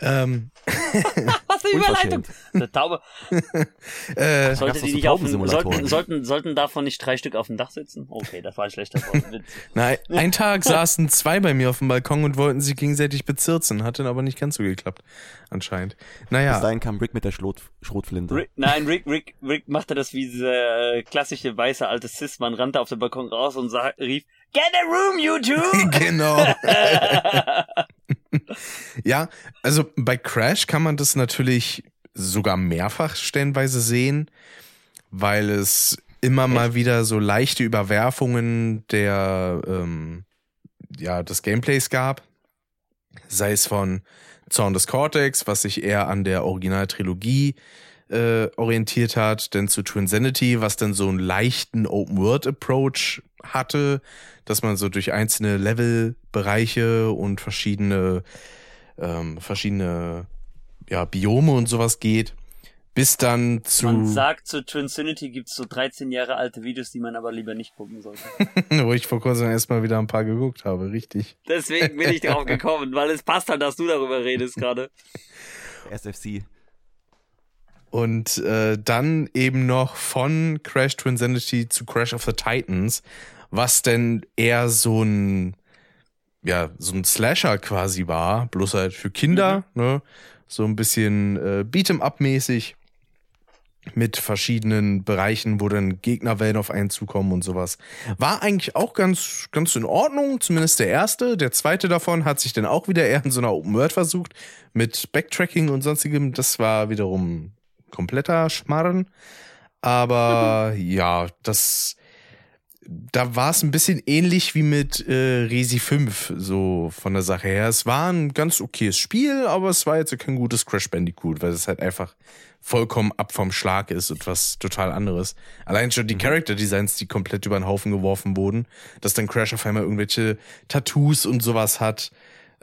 Ähm. Was für eine Überleitung! Eine Taube. äh, Sollte die nicht auf dem, sollten, sollten, sollten davon nicht drei Stück auf dem Dach sitzen? Okay, da war ein schlechter Witz. Nein, einen Tag saßen zwei bei mir auf dem Balkon und wollten sich gegenseitig bezirzen, hat dann aber nicht ganz so geklappt, anscheinend. Naja. Bis dahin kam Rick mit der Schrot- Schrotflinte. Rick, nein, Rick, Rick, Rick machte das wie dieser äh, klassische weiße alte Cis-Mann, rannte auf den Balkon raus und sah, rief, Get a room, you two! Genau. Ja, also bei Crash kann man das natürlich sogar mehrfach stellenweise sehen, weil es immer Echt? mal wieder so leichte Überwerfungen der, ähm, ja, des Gameplays gab. Sei es von Zorn des Cortex, was sich eher an der Originaltrilogie äh, orientiert hat, denn zu Twinsanity, was dann so einen leichten Open-World-Approach hatte, dass man so durch einzelne Levelbereiche und verschiedene ähm, verschiedene ja, Biome und sowas geht, bis dann zu... Man sagt, zu Twinsanity gibt es so dreizehn Jahre alte Videos, die man aber lieber nicht gucken sollte. Wo ich vor kurzem erstmal wieder ein paar geguckt habe, richtig. Deswegen bin ich drauf gekommen, weil es passt halt, dass du darüber redest gerade. S F C. Und äh, dann eben noch von Crash Twinsanity zu Crash of the Titans, was denn eher so ein ja, so ein Slasher quasi war, bloß halt für Kinder, mhm. ne? So ein bisschen äh, Beat'em-up-mäßig mit verschiedenen Bereichen, wo dann Gegnerwellen auf einen zukommen und sowas. War eigentlich auch ganz, ganz in Ordnung, zumindest der erste. Der zweite davon hat sich dann auch wieder eher in so einer Open World versucht, mit Backtracking und sonstigem. Das war wiederum kompletter Schmarren. Aber mhm. ja, das... Da war es ein bisschen ähnlich wie mit äh, Resi fünf, so von der Sache her. Es war ein ganz okayes Spiel, aber es war jetzt kein gutes Crash Bandicoot, weil es halt einfach vollkommen ab vom Schlag ist und was total anderes. Allein schon die mhm. Character Designs, die komplett über den Haufen geworfen wurden, dass dann Crash auf einmal irgendwelche Tattoos und sowas hat.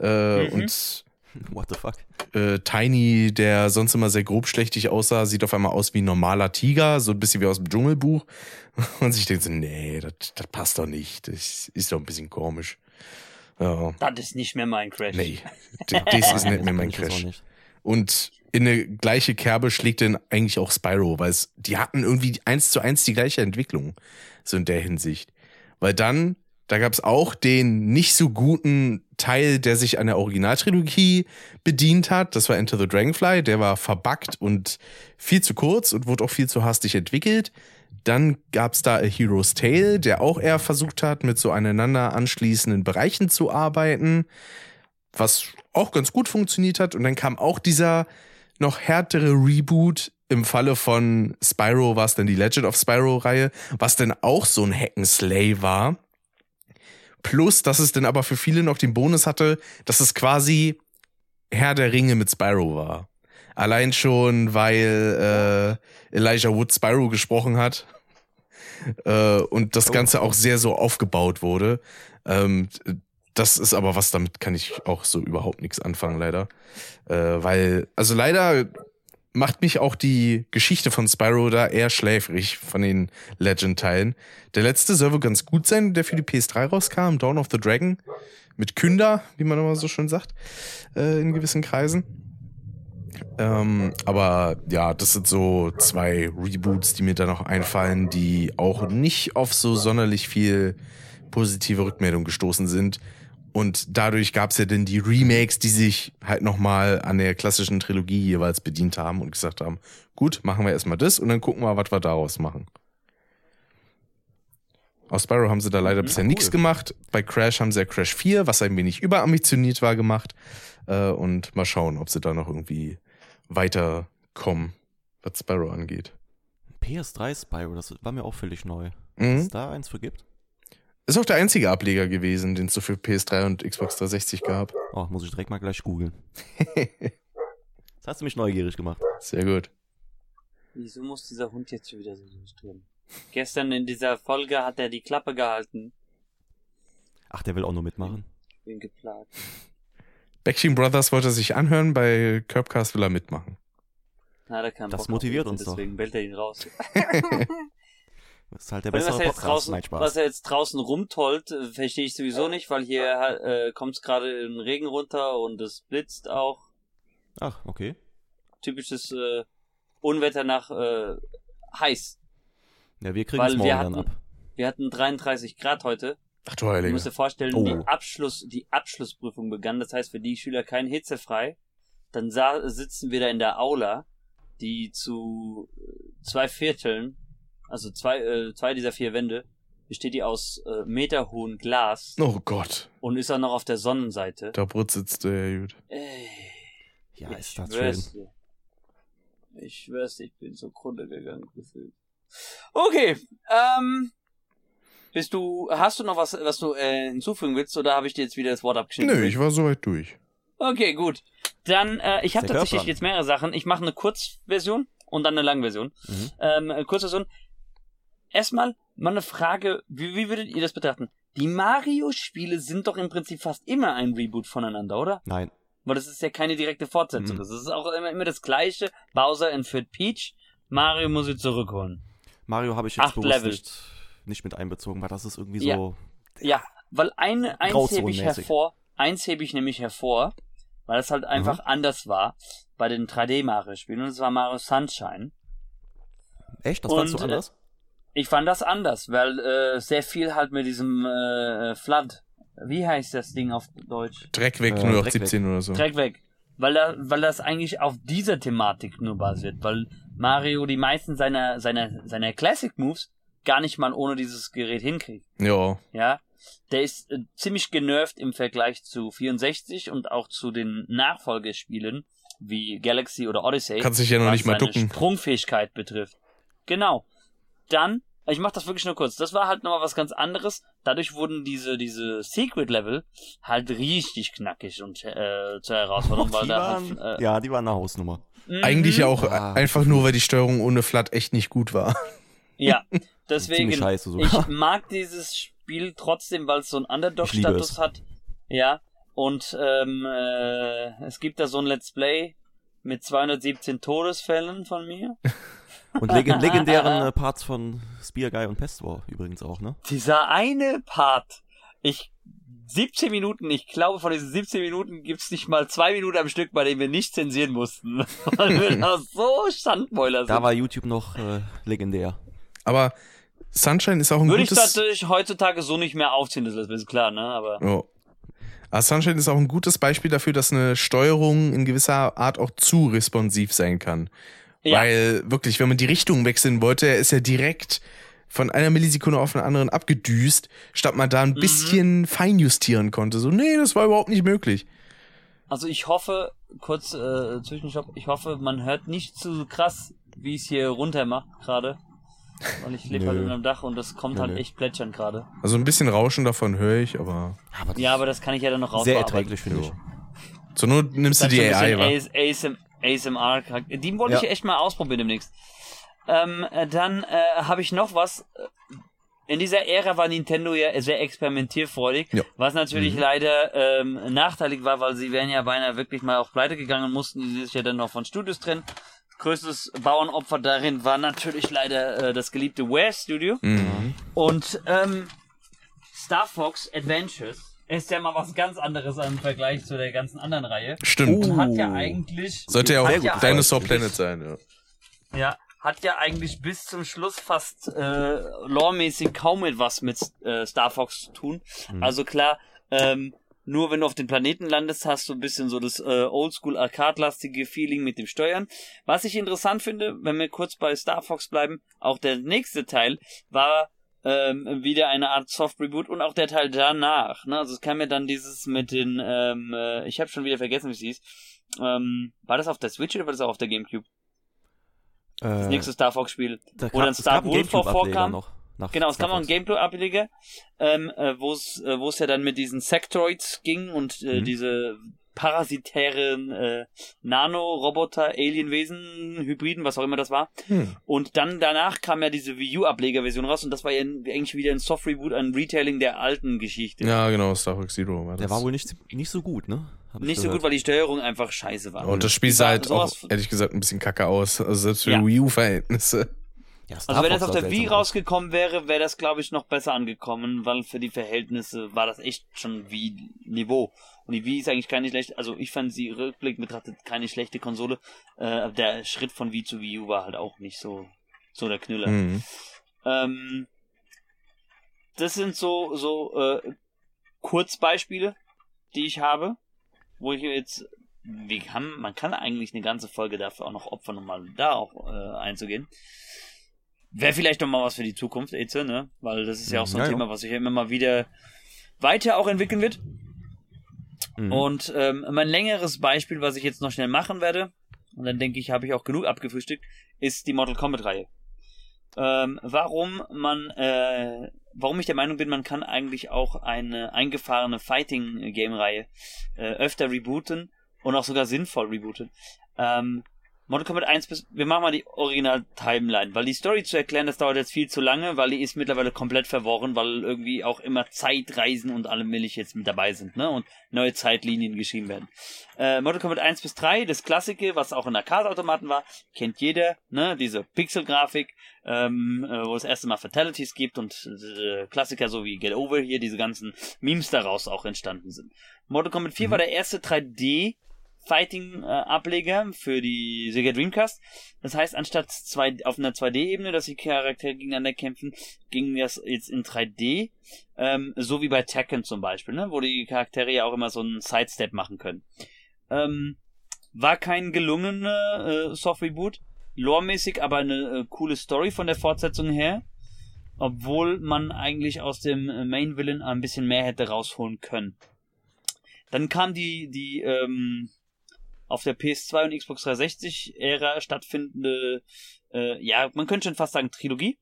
Äh, mhm. Und what the fuck? Äh, Tiny, der sonst immer sehr grobschlächtig aussah, sieht auf einmal aus wie ein normaler Tiger, so ein bisschen wie aus dem Dschungelbuch. Und sich denkt so, nee, das passt doch nicht. Das ist doch ein bisschen komisch. Ja. Das ist nicht mehr mein Crash. Nee, das ist nicht mehr mein Crash. Und in eine gleiche Kerbe schlägt denn eigentlich auch Spyro, weil es, die hatten irgendwie eins zu eins die gleiche Entwicklung. So in der Hinsicht. Weil dann... Da gab's auch den nicht so guten Teil, der sich an der Originaltrilogie bedient hat. Das war Enter the Dragonfly. Der war verbuggt und viel zu kurz und wurde auch viel zu hastig entwickelt. Dann gab's da A Hero's Tale, der auch eher versucht hat, mit so aneinander anschließenden Bereichen zu arbeiten, was auch ganz gut funktioniert hat. Und dann kam auch dieser noch härtere Reboot. Im Falle von Spyro war es dann die Legend of Spyro-Reihe, was dann auch so ein Hack'n'Slay war. Plus, dass es dann aber für viele noch den Bonus hatte, dass es quasi Herr der Ringe mit Spyro war. Allein schon, weil äh, Elijah Wood Spyro gesprochen hat äh, und das Ganze auch sehr so aufgebaut wurde. Ähm, das ist aber was, damit kann ich auch so überhaupt nichts anfangen, leider. Äh, weil, also leider macht mich auch die Geschichte von Spyro da eher schläfrig von den Legend-Teilen. Der letzte soll wohl ganz gut sein, der für die P S drei rauskam, Dawn of the Dragon, mit Künder, wie man immer so schön sagt, äh, in gewissen Kreisen. Ähm, aber ja, das sind so zwei Reboots, die mir da noch einfallen, die auch nicht auf so sonderlich viel positive Rückmeldung gestoßen sind. Und dadurch gab es ja dann die Remakes, die sich halt nochmal an der klassischen Trilogie jeweils bedient haben und gesagt haben, gut, machen wir erstmal das und dann gucken wir, was wir daraus machen. Aus Spyro haben sie da leider bisher ja, cool. nichts gemacht. Bei Crash haben sie ja Crash vier, was ein wenig überambitioniert war, gemacht. Und mal schauen, ob sie da noch irgendwie weiterkommen, was Spyro angeht. P S drei Spyro, das war mir auch völlig neu. Mhm. Dass es da eins für gibt? Ist auch der einzige Ableger gewesen, den es so für P S drei und Xbox dreihundertsechzig gab. Oh, muss ich direkt mal gleich googeln. Das hast du mich neugierig gemacht. Sehr gut. Wieso muss dieser Hund jetzt schon wieder so strömen? Gestern in dieser Folge hat er die Klappe gehalten. Ach, der will auch nur mitmachen? Ich bin geplagt. BäckchenBrothers wollte sich anhören, bei Curbcast will er mitmachen. Na, da kann Das motiviert uns doch. Deswegen bellt er ihn raus. Das ist halt der bessere Podcast, draußen, mein Spaß. Was er jetzt draußen rumtollt, verstehe ich sowieso nicht, weil hier äh, kommt es gerade in den Regen runter und es blitzt auch. Ach, okay. Typisches äh, Unwetter nach äh, heiß. Ja, wir kriegen es morgen hatten, dann ab. Wir hatten dreiunddreißig Grad heute. Ach du Heilige. Du musst dir vorstellen, oh. die, Abschluss, die Abschlussprüfung begann, das heißt für die Schüler kein hitzefrei. Dann sa- sitzen wir da in der Aula, die zu zwei Vierteln Also zwei äh, zwei dieser vier Wände besteht die aus äh, meterhohem Glas. Oh Gott. Und ist auch noch auf der Sonnenseite. Da brutzitzt du ja gut. Ey, ja, ist das schön. Ich schwör's dir, ich bin zugrunde gegangen gefühlt. Okay, ähm, bist du, hast du noch was, was du äh, hinzufügen willst, oder habe ich dir jetzt wieder das Wort abgeschnitten? Nö, ich war soweit durch. Okay, gut. Dann, äh, ich habe tatsächlich jetzt mehrere Sachen. Ich mache eine Kurzversion und dann eine Langversion. Mhm. Ähm, Kurzversion. Erstmal mal eine Frage, wie, wie würdet ihr das betrachten? Die Mario-Spiele sind doch im Prinzip fast immer ein Reboot voneinander, oder? Nein. Weil das ist ja keine direkte Fortsetzung. Mhm. Das ist auch immer, immer das Gleiche. Bowser entführt Peach, Mario muss sie zurückholen. Mario habe ich jetzt Acht bewusst nicht, nicht mit einbezogen, weil das ist irgendwie ja. so... Ja, weil eine, eins hebe ich hervor, eins hebe ich nämlich hervor, weil das halt einfach mhm. anders war bei den drei D-Mario-Spielen und das war Mario Sunshine. Echt? Das war so anders? Ich fand das anders, weil äh, sehr viel halt mit diesem äh, Flood wie heißt das Ding auf Deutsch? Dreck weg, äh, nur auf siebzehn weg. Oder so. Dreck weg. Weil, da, weil das eigentlich auf dieser Thematik nur basiert, weil Mario die meisten seiner, seiner, seiner Classic-Moves gar nicht mal ohne dieses Gerät hinkriegt. Ja. Ja. Der ist äh, ziemlich genervt im Vergleich zu vierundsechzig und auch zu den Nachfolgespielen wie Galaxy oder Odyssey. Kannst dich ja noch nicht mal ducken. Was seine Sprungfähigkeit betrifft. Genau. Dann, ich mach das wirklich nur kurz, das war halt nochmal was ganz anderes. Dadurch wurden diese diese Secret-Level halt richtig knackig und äh, zur Herausforderung. Oh, weil da waren, halt, äh, ja, die waren eine Hausnummer. Mhm. Eigentlich ja auch ah. einfach nur, weil die Steuerung ohne Flat echt nicht gut war. Ja, deswegen, scheiße, so. Ich mag dieses Spiel trotzdem, weil es so einen Underdog-Status hat. Ja, und ähm, äh, es gibt da so ein Let's Play mit zweihundertsiebzehn Todesfällen von mir. Und leg- legendären äh, Parts von Spear Guy und Pest War übrigens auch, ne? Dieser eine Part, ich, siebzehn Minuten, ich glaube von diesen siebzehn Minuten gibt's nicht mal zwei Minuten am Stück, bei denen wir nicht zensieren mussten, weil wir da so Standmäuler sind. Da war YouTube noch äh, legendär. Aber Sunshine ist auch ein Würde gutes... Würde ich natürlich heutzutage so nicht mehr aufziehen, das ist klar, ne? Aber... Oh. Aber Sunshine ist auch ein gutes Beispiel dafür, dass eine Steuerung in gewisser Art auch zu responsiv sein kann. Ja. Weil wirklich, wenn man die Richtung wechseln wollte, er ist ja direkt von einer Millisekunde auf den anderen abgedüst, statt man da ein mhm. bisschen feinjustieren konnte. So, nee, das war überhaupt nicht möglich. Also ich hoffe, kurz äh, Zwischenstopp, ich hoffe, man hört nicht zu krass, wie es hier runter macht gerade. Weil ich lebe halt unterm Dach und das kommt ja, halt nö. echt plätschern gerade. Also ein bisschen Rauschen davon höre ich, aber... Ja, aber das, ja, aber das kann ich ja dann noch rausarbeiten. Sehr erträglich, finde ich. Zur Not nimmst du die A I, wa? A S M R Charakter. Die wollte ja. ich echt mal ausprobieren demnächst. Ähm, dann äh, habe ich noch was. In dieser Ära war Nintendo ja sehr experimentierfreudig, ja. was natürlich mhm. leider ähm, nachteilig war, weil sie wären ja beinahe wirklich mal auf Pleite gegangen und mussten die sich ja dann noch von Studios trennen. Größtes Bauernopfer darin war natürlich leider äh, das geliebte Rare Studio. Mhm. Und ähm, Star Fox Adventures ist ja mal was ganz anderes im Vergleich zu der ganzen anderen Reihe. Stimmt. Und hat ja eigentlich... Sollte ja auch Dinosaur ja Planet sein, ja. Ja, hat ja eigentlich bis zum Schluss fast äh, loremäßig kaum etwas mit äh, Star Fox zu tun. Hm. Also klar, ähm, nur wenn du auf den Planeten landest, hast du ein bisschen so das äh, Oldschool-Arcade-lastige Feeling mit dem Steuern. Was ich interessant finde, wenn wir kurz bei Star Fox bleiben, auch der nächste Teil war... Ähm, wieder eine Art Soft-Reboot und auch der Teil danach, ne? Also es kam ja dann dieses mit den, ähm, äh, ich habe schon wieder vergessen, wie es hieß. Ähm, war das auf der Switch oder war das auch auf der GameCube? Äh, das nächste Star Fox-Spiel. Da wo dann Star Wolf vorkam. Noch, genau, es kam auch ein GameCube-Ableger, ähm, äh, wo es äh, wo es ja dann mit diesen Sectoids ging und äh, mhm. diese parasitären äh, Nano-Roboter, Alienwesen, Hybriden, was auch immer das war. Hm. Und dann danach kam ja diese Wii U-Ableger-Version raus und das war ja eigentlich wieder ein Soft-Reboot, ein Retailing der alten Geschichte. Ja, genau, Star Fox Zero war das. Der war wohl nicht, nicht so gut, ne? Hab nicht so gut, weil die Steuerung einfach scheiße war. Und das Spiel sah halt auch, ehrlich gesagt, ein bisschen kacke aus, also selbst für ja. Wii U-Verhältnisse. Ja, also wenn das auf der Wii rausgekommen wäre, wäre das, glaube ich, noch besser angekommen, weil für die Verhältnisse war das echt schon Wii-Niveau. Und die Wii ist eigentlich keine schlechte, also ich fand sie rückblickend betrachtet keine schlechte Konsole. Äh, der Schritt von Wii zu Wii U war halt auch nicht so, so der Knüller. Mhm. Ähm, das sind so, so äh, Kurzbeispiele, die ich habe, wo ich jetzt... Wir haben, man kann eigentlich eine ganze Folge dafür auch noch opfern, um mal da auch äh, einzugehen. Wäre vielleicht nochmal was für die Zukunft, Eze, ne? Weil das ist ja auch so ein ja, Thema, ja. was sich ja immer mal wieder weiter auch entwickeln wird. Mhm. Und ähm, mein längeres Beispiel, was ich jetzt noch schnell machen werde, und dann denke ich, habe ich auch genug abgefrühstückt, ist die Mortal Kombat-Reihe. Ähm, warum man, äh, warum ich der Meinung bin, man kann eigentlich auch eine eingefahrene Fighting-Game-Reihe äh, öfter rebooten, und auch sogar sinnvoll rebootet. Ähm, Mortal Kombat eins bis... Wir machen mal die Original-Timeline, weil die Story zu erklären, das dauert jetzt viel zu lange, weil die ist mittlerweile komplett verworren, weil irgendwie auch immer Zeitreisen und alle Milch jetzt mit dabei sind, ne? Und neue Zeitlinien geschrieben werden. Äh, Mortal Kombat eins bis drei, das Klassische, was auch in Arcade-Automaten war, kennt jeder, ne? Diese Pixel-Grafik, ähm, wo es das erste Mal Fatalities gibt und äh, Klassiker so wie Get Over hier, diese ganzen Memes daraus auch entstanden sind. Mortal Kombat vier mhm. war der erste drei D Fighting-Ableger äh, für die Sega Dreamcast. Das heißt, anstatt zwei, auf einer zwei D-Ebene, dass die Charaktere gegeneinander kämpfen, ging das jetzt in drei D, ähm, so wie bei Tekken zum Beispiel, ne? Wo die Charaktere ja auch immer so einen Sidestep machen können. Ähm, war kein gelungener äh, Soft-Reboot, loremäßig, aber eine äh, coole Story von der Fortsetzung her, obwohl man eigentlich aus dem Main-Villain ein bisschen mehr hätte rausholen können. Dann kam die, die ähm, auf der P S zwei und Xbox dreihundertsechzig-Ära stattfindende, äh, ja, man könnte schon fast sagen Trilogie,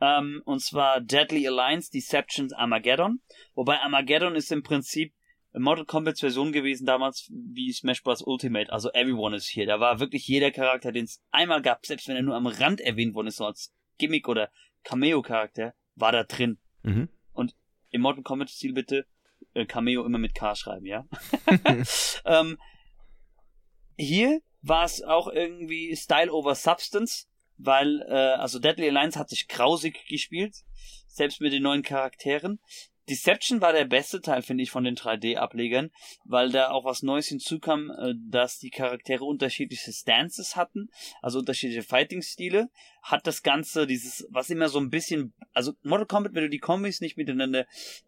ähm, und zwar Deadly Alliance, Deception, Armageddon, wobei Armageddon ist im Prinzip Mortal Kombat Version gewesen damals wie Smash Bros. Ultimate, also Everyone is Here, da war wirklich jeder Charakter, den es einmal gab, selbst wenn er nur am Rand erwähnt worden ist, so als Gimmick oder Cameo-Charakter, war da drin. Mhm. Und im Mortal Kombat-Stil bitte äh, Cameo immer mit K schreiben, ja? ähm, hier war es auch irgendwie Style over Substance, weil äh, also Deadly Alliance hat sich grausig gespielt, selbst mit den neuen Charakteren. Deception war der beste Teil, finde ich, von den drei D-Ablegern, weil da auch was Neues hinzukam, äh, dass die Charaktere unterschiedliche Stances hatten, also unterschiedliche Fighting-Stile, hat das Ganze dieses, was immer so ein bisschen, also Mortal Kombat, wenn du die Kombis nicht miteinander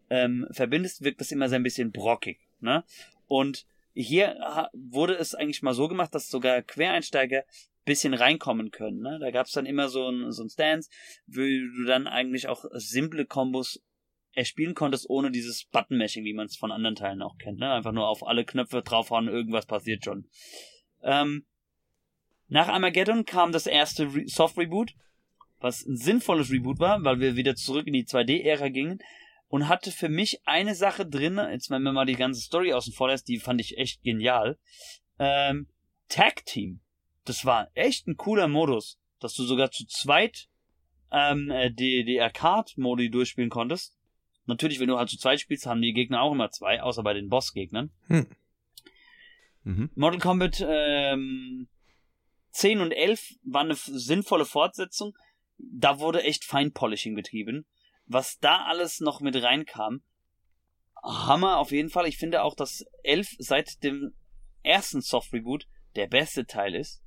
ähm, verbindest, wirkt das immer so ein bisschen brockig, ne? Und hier ha- wurde es eigentlich mal so gemacht, dass sogar Quereinsteiger bisschen reinkommen können, ne? Da gab es dann immer so ein, so ein Stance, wo du dann eigentlich auch simple Kombos erspielen konntest, ohne dieses Button-Mashing, wie man es von anderen Teilen auch kennt, ne? Einfach nur auf alle Knöpfe draufhauen, irgendwas passiert schon. Ähm, nach Armageddon kam das erste Re- Soft-Reboot, was ein sinnvolles Reboot war, weil wir wieder zurück in die zwei D-Ära gingen und hatte für mich eine Sache drin, jetzt wenn man mal die ganze Story außen vor lässt, die fand ich echt genial, ähm, Tag-Team. Das war echt ein cooler Modus, dass du sogar zu zweit ähm, die, die Arcade-Modi durchspielen konntest. Natürlich, wenn du halt zu zweit spielst, haben die Gegner auch immer zwei, außer bei den Bossgegnern. Hm. Mhm. Mortal Kombat ähm, zehn und elf war eine f- sinnvolle Fortsetzung. Da wurde echt Feinpolishing betrieben. Was da alles noch mit reinkam, Hammer auf jeden Fall. Ich finde auch, dass elf seit dem ersten Soft-Reboot der beste Teil ist.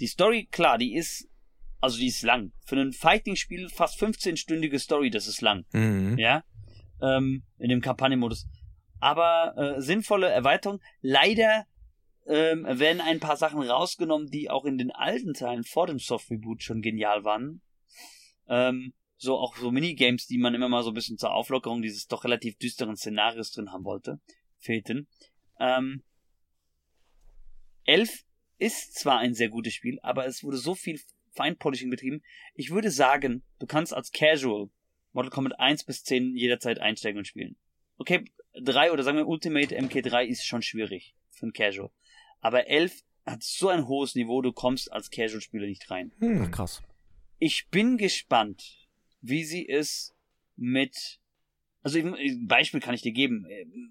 Die Story, klar, die ist... Also die ist lang. Für ein Fighting-Spiel fast fünfzehnstündige Story, das ist lang. Mhm. Ja, ähm, in dem Kampagnenmodus. Aber äh, sinnvolle Erweiterung. Leider ähm, werden ein paar Sachen rausgenommen, die auch in den alten Teilen vor dem Soft-Reboot schon genial waren. Ähm, so auch so Minigames, die man immer mal so ein bisschen zur Auflockerung dieses doch relativ düsteren Szenarios drin haben wollte. Fehlten. Ähm, elf ist zwar ein sehr gutes Spiel, aber es wurde so viel Feinpolishing betrieben. Ich würde sagen, du kannst als Casual Mortal Kombat eins bis zehn jederzeit einsteigen und spielen. Okay, drei oder sagen wir Ultimate M K drei ist schon schwierig für ein Casual. Aber elf hat so ein hohes Niveau, du kommst als Casual-Spieler nicht rein. Hm, krass. Ich bin gespannt, wie sie es mit... Also ein Beispiel kann ich dir geben.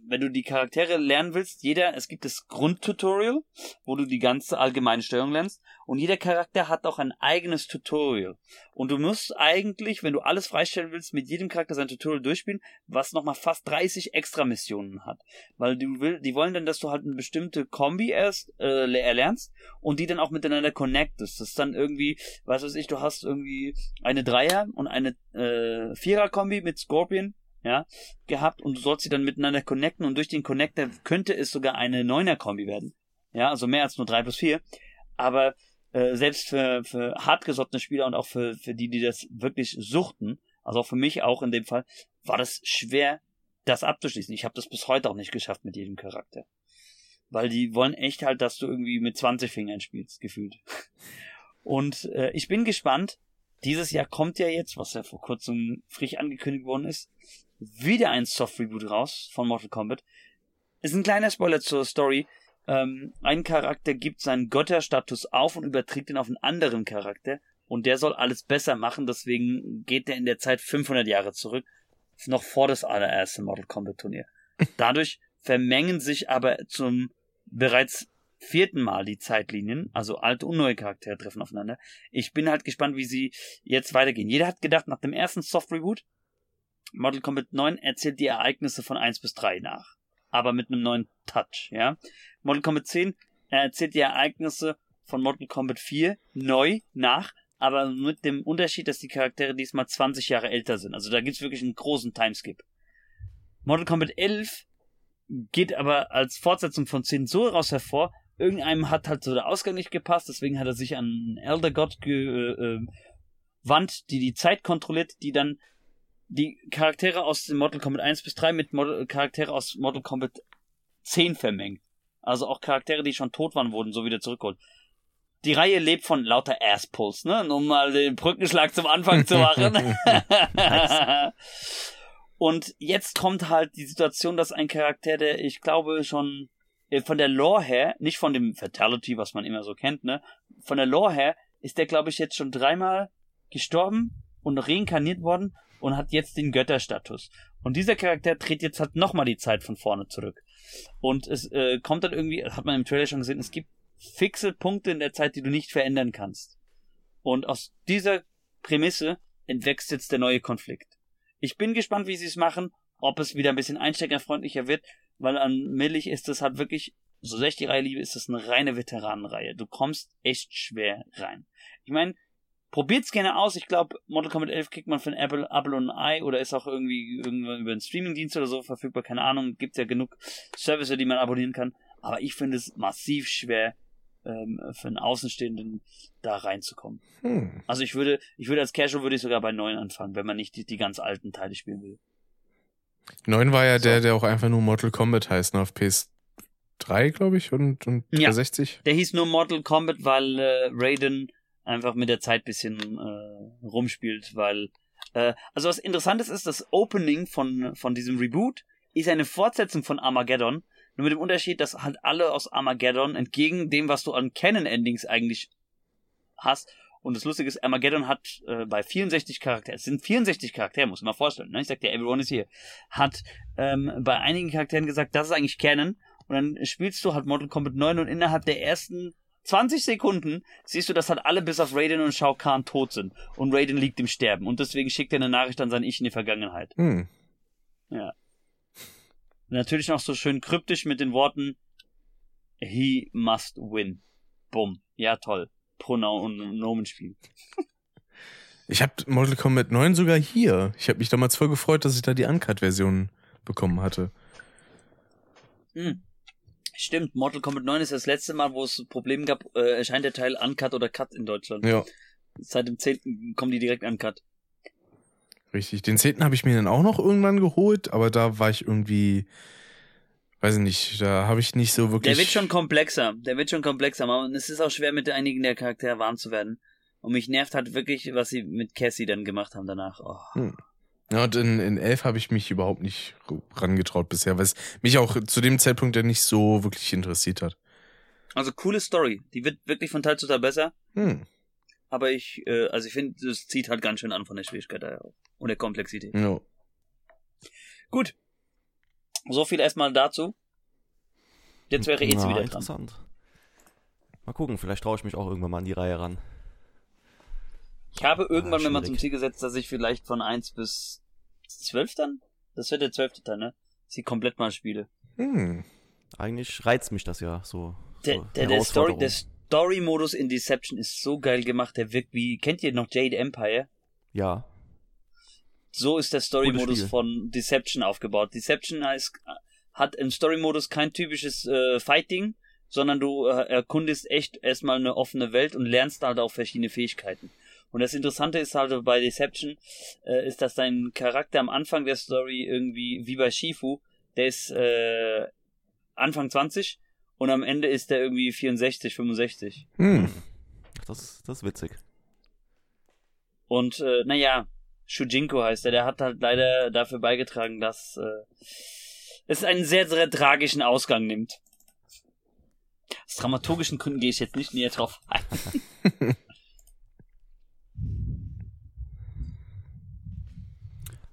Wenn du die Charaktere lernen willst, jeder, es gibt das Grundtutorial, wo du die ganze allgemeine Steuerung lernst und jeder Charakter hat auch ein eigenes Tutorial. Und du musst eigentlich, wenn du alles freistellen willst, mit jedem Charakter sein Tutorial durchspielen, was nochmal fast dreißig extra Missionen hat. Weil du will, die wollen dann, dass du halt eine bestimmte Kombi erst äh, erlernst und die dann auch miteinander connectest. Das ist dann irgendwie, was weiß ich, du hast irgendwie eine Dreier- und eine äh, Vierer-Kombi mit Scorpion, ja, gehabt und du sollst sie dann miteinander connecten und durch den Connector könnte es sogar eine Neuner-Kombi werden. Ja, also mehr als nur drei plus vier. Aber äh, selbst für, für hartgesottene Spieler und auch für, für die, die das wirklich suchten, also auch für mich auch in dem Fall, war das schwer, das abzuschließen. Ich habe das bis heute auch nicht geschafft mit jedem Charakter. Weil die wollen echt halt, dass du irgendwie mit zwanzig Fingern spielst, gefühlt. Und äh, ich bin gespannt, dieses Jahr kommt ja jetzt, was ja vor kurzem frisch angekündigt worden ist, wieder ein Soft-Reboot raus von Mortal Kombat. Ist ein kleiner Spoiler zur Story. Ähm, ein Charakter gibt seinen Götterstatus auf und überträgt ihn auf einen anderen Charakter. Und der soll alles besser machen, deswegen geht der in der Zeit fünfhundert Jahre zurück. Noch vor das allererste Mortal Kombat Turnier. Dadurch vermengen sich aber zum bereits vierten Mal die Zeitlinien, also alte und neue Charaktere treffen aufeinander. Ich bin halt gespannt, wie sie jetzt weitergehen. Jeder hat gedacht, nach dem ersten Soft-Reboot Mortal Kombat neun erzählt die Ereignisse von eins bis drei nach. Aber mit einem neuen Touch, ja. Mortal Kombat zehn Er erzählt die Ereignisse von Mortal Kombat vier neu nach, aber mit dem Unterschied, dass die Charaktere diesmal zwanzig Jahre älter sind. Also da gibt's wirklich einen großen Timeskip. Mortal Kombat elf geht aber als Fortsetzung von zehn so raus hervor, irgendeinem hat halt so der Ausgang nicht gepasst, deswegen hat er sich an einen Elder God gewandt, äh, die die Zeit kontrolliert, die dann die Charaktere aus Mortal Kombat eins bis drei mit Mod- Charaktere aus Mortal Kombat zehn vermengt. Also auch Charaktere, die schon tot waren, wurden so wieder zurückgeholt. Die Reihe lebt von lauter Asspulls, ne? Um mal den Brückenschlag zum Anfang zu machen. Und jetzt kommt halt die Situation, dass ein Charakter, der, ich glaube, schon von der Lore her, nicht von dem Fatality, was man immer so kennt, ne? Von der Lore her ist der, glaube ich, jetzt schon dreimal gestorben und reinkarniert worden und hat jetzt den Götterstatus. Und dieser Charakter dreht jetzt halt nochmal die Zeit von vorne zurück. Und es äh, kommt dann irgendwie, hat man im Trailer schon gesehen, es gibt fixe Punkte in der Zeit, die du nicht verändern kannst. Und aus dieser Prämisse entwächst jetzt der neue Konflikt. Ich bin gespannt, wie sie es machen, ob es wieder ein bisschen einsteigerfreundlicher wird, weil an Millig ist das halt wirklich, so sehr ich die Reihe liebe, ist das eine reine Veteranenreihe. Du kommst echt schwer rein. Ich meine, probiert's gerne aus. Ich glaube, Mortal Kombat elf kriegt man von Apple, Apple und Eye oder ist auch irgendwie irgendwann über einen Streamingdienst oder so verfügbar. Keine Ahnung, gibt's ja genug Services, die man abonnieren kann. Aber ich finde es massiv schwer, ähm, für einen Außenstehenden da reinzukommen. Hm. Also ich würde, ich würde als Casual würde ich sogar bei neun anfangen, wenn man nicht die, die ganz alten Teile spielen will. neun war ja so. der, der auch einfach nur Mortal Kombat heißt, ne? Auf P S drei, glaube ich, und, und ja. dreihundertsechzig. Der hieß nur Mortal Kombat, weil äh, Raiden einfach mit der Zeit ein bisschen äh, rumspielt, weil äh, also was Interessantes ist, das Opening von, von diesem Reboot ist eine Fortsetzung von Armageddon, nur mit dem Unterschied, dass halt alle aus Armageddon entgegen dem, was du an Canon-Endings eigentlich hast. Und das Lustige ist, Armageddon hat äh, bei vierundsechzig Charakteren, es sind vierundsechzig Charaktere, muss man mal vorstellen, ne? Ich sag dir, everyone is here, hat ähm, bei einigen Charakteren gesagt, das ist eigentlich Canon. Und dann spielst du halt Mortal Kombat neun und innerhalb der ersten zwanzig Sekunden siehst du, dass halt alle bis auf Raiden und Shao Kahn tot sind. Und Raiden liegt im Sterben. Und deswegen schickt er eine Nachricht an sein Ich in die Vergangenheit. Hm. Ja. Natürlich noch so schön kryptisch mit den Worten He must win. Bumm. Ja, toll. Pronomen und Nomenspiel. Ich habe Mortal Kombat neun sogar hier. Ich habe mich damals voll gefreut, dass ich da die Uncut-Version bekommen hatte. Hm. Stimmt, Mortal Kombat neun ist das letzte Mal, wo es Probleme gab, äh, erscheint der Teil Uncut oder Cut in Deutschland. Ja. Seit dem zehnten kommen die direkt Uncut. Richtig, den zehnten habe ich mir dann auch noch irgendwann geholt, aber da war ich irgendwie, weiß ich nicht, da habe ich nicht so wirklich... Der wird schon komplexer, der wird schon komplexer, und es ist auch schwer, mit einigen der Charaktere warm zu werden. Und mich nervt halt wirklich, was sie mit Cassie dann gemacht haben danach. Oh. Hm. Ja, und in, in elf habe ich mich überhaupt nicht rangetraut bisher, weil es mich auch zu dem Zeitpunkt ja nicht so wirklich interessiert hat. Also coole Story, die wird wirklich von Teil zu Teil besser. Hm. Aber ich, äh, also ich finde, es zieht halt ganz schön an von der Schwierigkeit her und der Komplexität. No. Gut. So viel erstmal dazu. Jetzt wäre Eze wieder interessant. Dran. Mal gucken, vielleicht traue ich mich auch irgendwann mal an die Reihe ran. Ich habe irgendwann ah, mir mal zum Ziel gesetzt, dass ich vielleicht von eins bis zwölf dann, das wird der zwölfte Teil, ne? Sie komplett mal spiele. Hm. Eigentlich reizt mich das ja so. Der, so der, der, Story, der Story-Modus in Deception ist so geil gemacht, der wirkt wie, kennt ihr noch Jade Empire? Ja. So ist der Story-Modus von Deception aufgebaut. Deception heißt, hat im Story-Modus kein typisches äh, Fighting, sondern du äh, erkundest echt erstmal eine offene Welt und lernst halt auch verschiedene Fähigkeiten. Und das Interessante ist halt bei Deception, äh, ist, dass dein Charakter am Anfang der Story irgendwie, wie bei Shifu, der ist äh, Anfang zwanzig und am Ende ist der irgendwie vierundsechzig, fünfundsechzig. Hm. Das, das ist witzig. Und äh, naja, Shujinko heißt er, der hat halt leider dafür beigetragen, dass äh, es einen sehr, sehr tragischen Ausgang nimmt. Aus dramaturgischen Gründen gehe ich jetzt nicht näher drauf ein.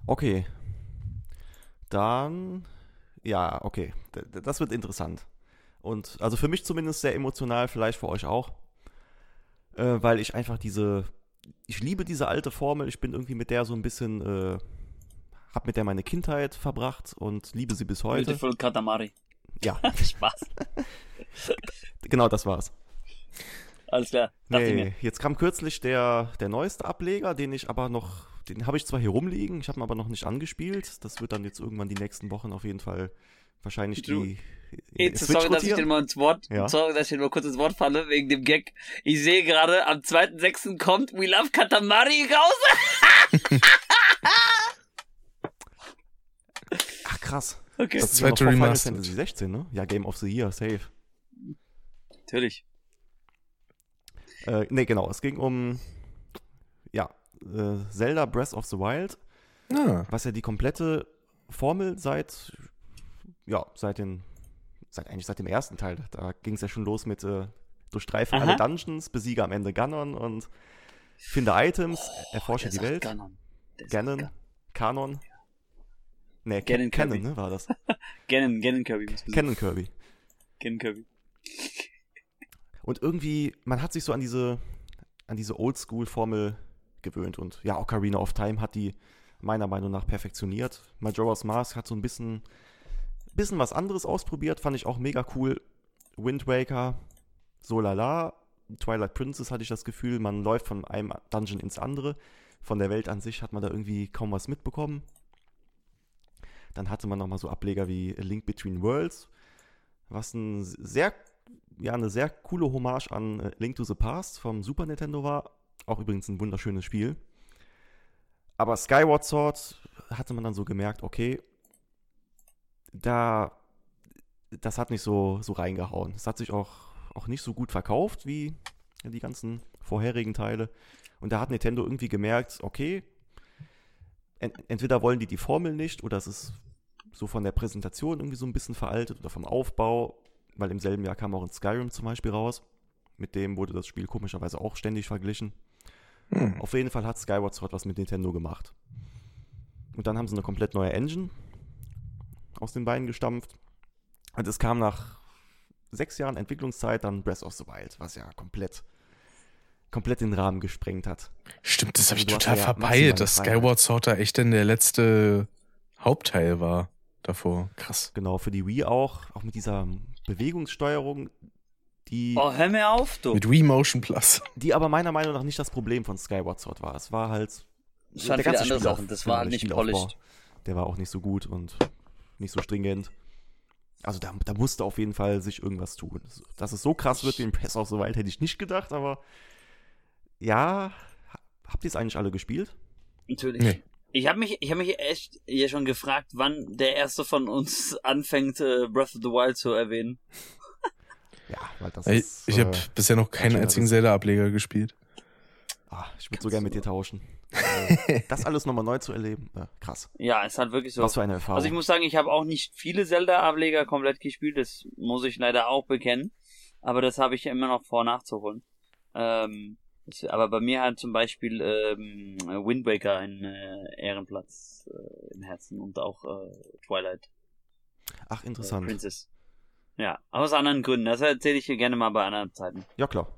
Okay, dann, ja, okay, das wird interessant und also für mich zumindest sehr emotional, vielleicht für euch auch, äh, weil ich einfach diese, ich liebe diese alte Formel, ich bin irgendwie mit der so ein bisschen, äh, hab mit der meine Kindheit verbracht und liebe sie bis heute. Beautiful Katamari. Ja. Spaß. Genau, das war's. Alles klar. Dachte nee, mir. Jetzt kam kürzlich der, der neueste Ableger, den ich aber noch, den habe ich zwar hier rumliegen, ich habe ihn aber noch nicht angespielt. Das wird dann jetzt irgendwann die nächsten Wochen auf jeden Fall wahrscheinlich du, die jetzt, Switch sorry, rotieren. Dass ich dir mal ins Wort, ja. Sorry, dass ich dir mal kurz ins Wort falle, wegen dem Gag. Ich sehe gerade, am zweiten sechsten kommt We Love Katamari raus. Ach, krass. Okay. Das, das ist zweite Remastered. Final Fantasy sechzehn, ne? Ja, Game of the Year, safe. Natürlich. Äh, ne, genau, es ging um ja, äh, Zelda Breath of the Wild, ah. was ja die komplette Formel seit ja, seit den seit eigentlich seit dem ersten Teil, da ging es ja schon los mit äh, durchstreife alle Dungeons, besiege am Ende Ganon und finde Items, oh, erforsche die Welt. Ganon. Ganon, Ganon, Kanon. Ne, Ganon K- Kirby. Canon, ne, war das. Ganon, Ganon Kirby. Ganon Kirby. Ganon Kirby. Und irgendwie, man hat sich so an diese, an diese Oldschool-Formel gewöhnt. Und ja, Ocarina of Time hat die meiner Meinung nach perfektioniert. Majora's Mask hat so ein bisschen, bisschen was anderes ausprobiert. Fand ich auch mega cool. Wind Waker, so lala. Twilight Princess hatte ich das Gefühl, man läuft von einem Dungeon ins andere. Von der Welt an sich hat man da irgendwie kaum was mitbekommen. Dann hatte man nochmal so Ableger wie A Link Between Worlds, was ein sehr ja, eine sehr coole Hommage an Link to the Past vom Super Nintendo war. Auch übrigens ein wunderschönes Spiel. Aber Skyward Sword hatte man dann so gemerkt, okay, da, das hat nicht so, so reingehauen. Es hat sich auch, auch nicht so gut verkauft wie die ganzen vorherigen Teile. Und da hat Nintendo irgendwie gemerkt, okay, ent- entweder wollen die die Formel nicht oder es ist so von der Präsentation irgendwie so ein bisschen veraltet oder vom Aufbau. Weil im selben Jahr kam auch ein Skyrim zum Beispiel raus. Mit dem wurde das Spiel komischerweise auch ständig verglichen. Hm. Auf jeden Fall hat Skyward Sword was mit Nintendo gemacht. Und dann haben sie eine komplett neue Engine aus den Beinen gestampft. Und es kam nach sechs Jahren Entwicklungszeit dann Breath of the Wild, was ja komplett, komplett den Rahmen gesprengt hat. Stimmt, das habe ich total verpeilt, dass Skyward Sword da echt denn der letzte Hauptteil war davor. Krass. Genau, für die Wii auch, auch mit dieser Bewegungssteuerung, die... Oh, hör mir auf, du! Mit Wii Motion Plus. Die aber meiner Meinung nach nicht das Problem von Skyward Sword war. Es war halt... Es waren viele andere Sachen, das war nicht polished. Der war auch nicht so gut und nicht so stringent. Also da, da musste auf jeden Fall sich irgendwas tun. Dass es so krass wird wie in Breath of the Wild, hätte ich nicht gedacht, aber... Ja, habt ihr es eigentlich alle gespielt? Natürlich. Nee. Ich habe mich, ich habe mich echt hier schon gefragt, wann der erste von uns anfängt, äh, Breath of the Wild zu erwähnen. Ja, weil das ich, ist. Äh, ich habe bisher noch keinen einzigen Zelda-Ableger gespielt. Ah, ich würde so gerne mit dir tauschen. Das alles nochmal neu zu erleben, ja, krass. Ja, es hat wirklich so. Was für eine Erfahrung. Also ich muss sagen, ich habe auch nicht viele Zelda-Ableger komplett gespielt. Das muss ich leider auch bekennen. Aber das habe ich ja immer noch vor, nachzuholen. Ähm. Aber bei mir hat zum Beispiel ähm, Wind Waker einen äh, Ehrenplatz äh, im Herzen und auch äh, Twilight. Ach, interessant. Äh, Princess. Ja, aus anderen Gründen. Das erzähle ich dir gerne mal bei anderen Zeiten. Ja, klar.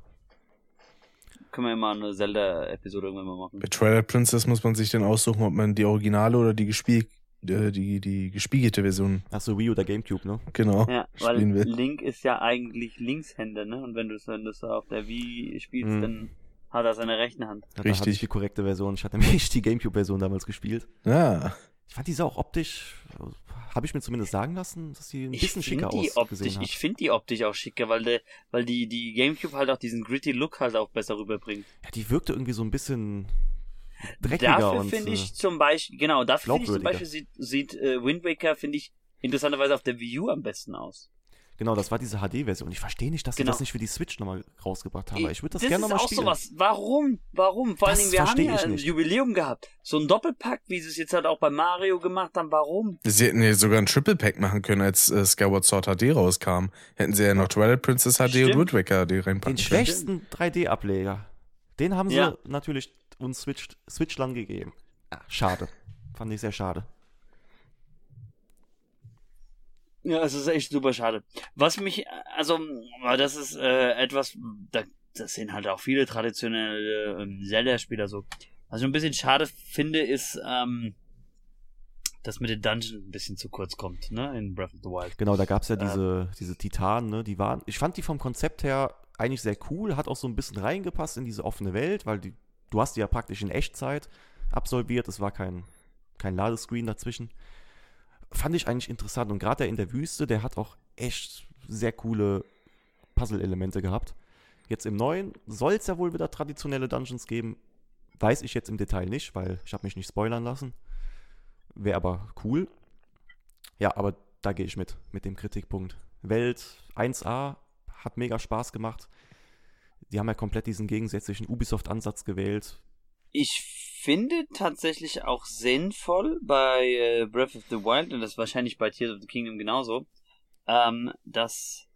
Können wir immer eine Zelda-Episode irgendwann mal machen. Bei Twilight Princess muss man sich dann aussuchen, ob man die Originale oder die, gespie- äh, die, die gespiegelte Version. Achso, Wii oder Gamecube, ne? Genau. Ja, weil Link ist ja eigentlich Linkshänder, ne? Und wenn du es wenn du's auf der Wii spielst, mhm. dann hat er seine rechte Hand. Ja, richtig. Da hatte ich die korrekte Version. Ich hatte nämlich die Gamecube-Version damals gespielt. Ja. Ich fand diese auch optisch, habe ich mir zumindest sagen lassen, dass die ein ich bisschen schicker ausgesehen hat. Ich finde die optisch auch schicker, weil, de, weil die, die Gamecube halt auch diesen gritty Look halt auch besser rüberbringt. Ja, die wirkte irgendwie so ein bisschen dreckiger. Dafür finde ich zum Beispiel, genau, dafür finde ich zum Beispiel sieht, sieht äh, Wind Waker, finde ich, interessanterweise auf der Wii U am besten aus. Genau, das war diese H D-Version. Ich verstehe nicht, dass sie genau. das nicht für die Switch nochmal rausgebracht haben. Ich würde das, das gerne nochmal spielen. Das ist auch sowas. Warum? Warum? Vor das allen Dingen, wir haben ja ein nicht. Jubiläum gehabt. So ein Doppelpack, wie sie es jetzt halt auch bei Mario gemacht haben. Warum? Sie hätten ja sogar ein Triple-Pack machen können, als äh, Skyward Sword H D rauskam. Hätten sie ja noch Twilight Princess H D Stimmt. und Wind Waker H D reinpacken können. Den schwächsten drei D-Ableger. Den haben sie ja. natürlich uns Switch, Switchlern gegeben. Ja, schade. Fand ich sehr schade. Ja, es ist echt super schade. Was mich, also, das ist äh, etwas, da, das sehen halt auch viele traditionelle äh, Zelda-Spieler so. Was ich ein bisschen schade finde, ist, ähm, das mit den Dungeons ein bisschen zu kurz kommt, ne, in Breath of the Wild. Genau, da gab es ja diese, ähm, diese Titanen, ne, die waren, ich fand die vom Konzept her eigentlich sehr cool, hat auch so ein bisschen reingepasst in diese offene Welt, weil die, du hast die ja praktisch in Echtzeit absolviert, es war kein, kein Ladescreen dazwischen. Fand ich eigentlich interessant und gerade der in der Wüste, der hat auch echt sehr coole Puzzle-Elemente gehabt. Jetzt im Neuen soll es ja wohl wieder traditionelle Dungeons geben, weiß ich jetzt im Detail nicht, weil ich habe mich nicht spoilern lassen. Wäre aber cool. Ja, aber da gehe ich mit, mit dem Kritikpunkt. Welt eins A hat mega Spaß gemacht. Die haben ja komplett diesen gegensätzlichen Ubisoft-Ansatz gewählt. Ich finde tatsächlich auch sinnvoll bei Breath of the Wild, und das ist wahrscheinlich bei Tears of the Kingdom genauso, ähm, dass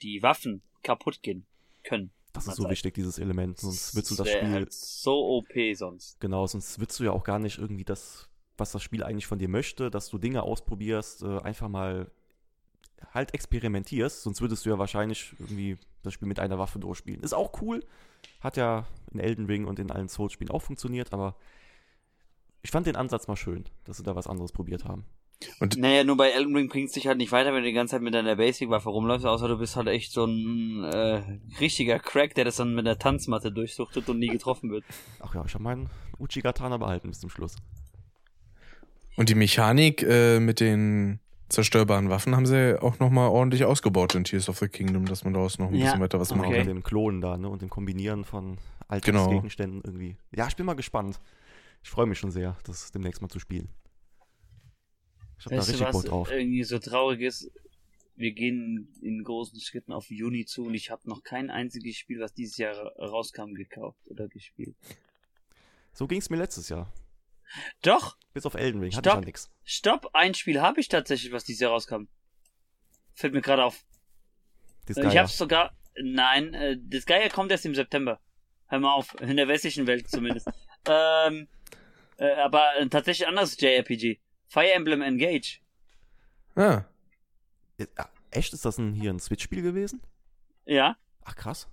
die Waffen kaputt gehen können. Das ist so wichtig, dieses Element. Sonst würdest du das Spiel... Halt so O P sonst. Genau, sonst würdest du ja auch gar nicht irgendwie das... was das Spiel eigentlich von dir möchte, dass du Dinge ausprobierst, äh, einfach mal halt experimentierst, sonst würdest du ja wahrscheinlich irgendwie das Spiel mit einer Waffe durchspielen. Ist auch cool, hat ja in Elden Ring und in allen Souls-Spielen auch funktioniert, aber ich fand den Ansatz mal schön, dass sie da was anderes probiert haben. Und naja, nur bei Elden Ring bringt es dich halt nicht weiter, wenn du die ganze Zeit mit deiner Basic-Waffe rumläufst, außer du bist halt echt so ein äh, richtiger Crack, der das dann mit der Tanzmatte durchsuchtet und nie getroffen wird. Ach ja, ich habe meinen Uchigatana behalten bis zum Schluss. Und die Mechanik äh, mit den zerstörbaren Waffen haben sie auch nochmal ordentlich ausgebaut in Tears of the Kingdom, dass man daraus noch ein ja, bisschen weiter was okay. macht. Auch mit dem Klonen da, ne? Und dem Kombinieren von alten genau. Gegenständen irgendwie. Ja, ich bin mal gespannt. Ich freue mich schon sehr, das demnächst mal zu spielen. Ich hab weißt da richtig Bock drauf. Irgendwie so traurig ist, wir gehen in großen Schritten auf Juni zu und ich habe noch kein einziges Spiel, was dieses Jahr rauskam, gekauft oder gespielt. So ging es mir letztes Jahr. Doch. Bis auf Elden Ring, hatte ich ja nix. Stopp, ein Spiel habe ich tatsächlich, was dieses Jahr rauskam. Fällt mir gerade auf. Disgaea. Ich hab's sogar, nein, äh, Disgaea kommt erst im September. Hör mal auf, in der westlichen Welt zumindest. ähm, äh, aber tatsächlich anderes J R P G. Fire Emblem Engage. Ah. Echt, ist das ein, hier ein Switch-Spiel gewesen? Ja. Ach krass.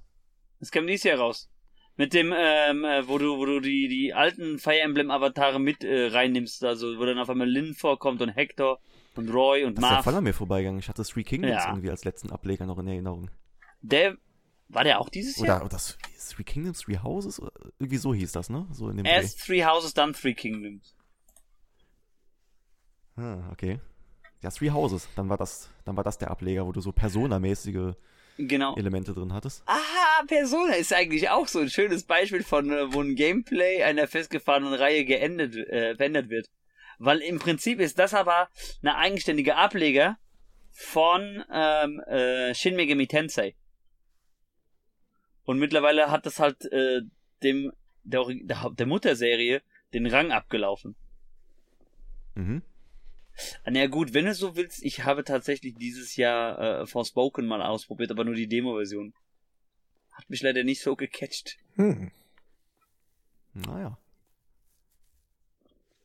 Das kam dieses Jahr raus. Mit dem, ähm, wo du, wo du die, die alten Fire Emblem-Avatare mit äh, reinnimmst, also wo dann auf einmal Lynn vorkommt und Hector und Roy und Marv. Das ist ja voll an mir vorbeigegangen. Ich hatte Three Kingdoms ja. irgendwie als letzten Ableger noch in Erinnerung. Der, war der auch dieses Jahr? Oder das Three Kingdoms, Three Houses? Irgendwie so hieß das, ne? So in dem Erst Play. Three Houses, dann Three Kingdoms. Ah, okay. Ja, Three Houses, dann war das, dann war das der Ableger, wo du so personamäßige genau. Elemente drin hattest. Aha, Persona ist eigentlich auch so ein schönes Beispiel von, wo ein Gameplay einer festgefahrenen Reihe geendet, äh, beendet wird. Weil im Prinzip ist das aber eine eigenständige Ableger von ähm, äh, Shin Megami Tensei. Und mittlerweile hat das halt äh, dem der, der Mutterserie den Rang abgelaufen. Mhm. Na gut, wenn du so willst, ich habe tatsächlich dieses Jahr äh, Forspoken mal ausprobiert, aber nur die Demo-Version. Hat mich leider nicht so gecatcht. Hm. Naja.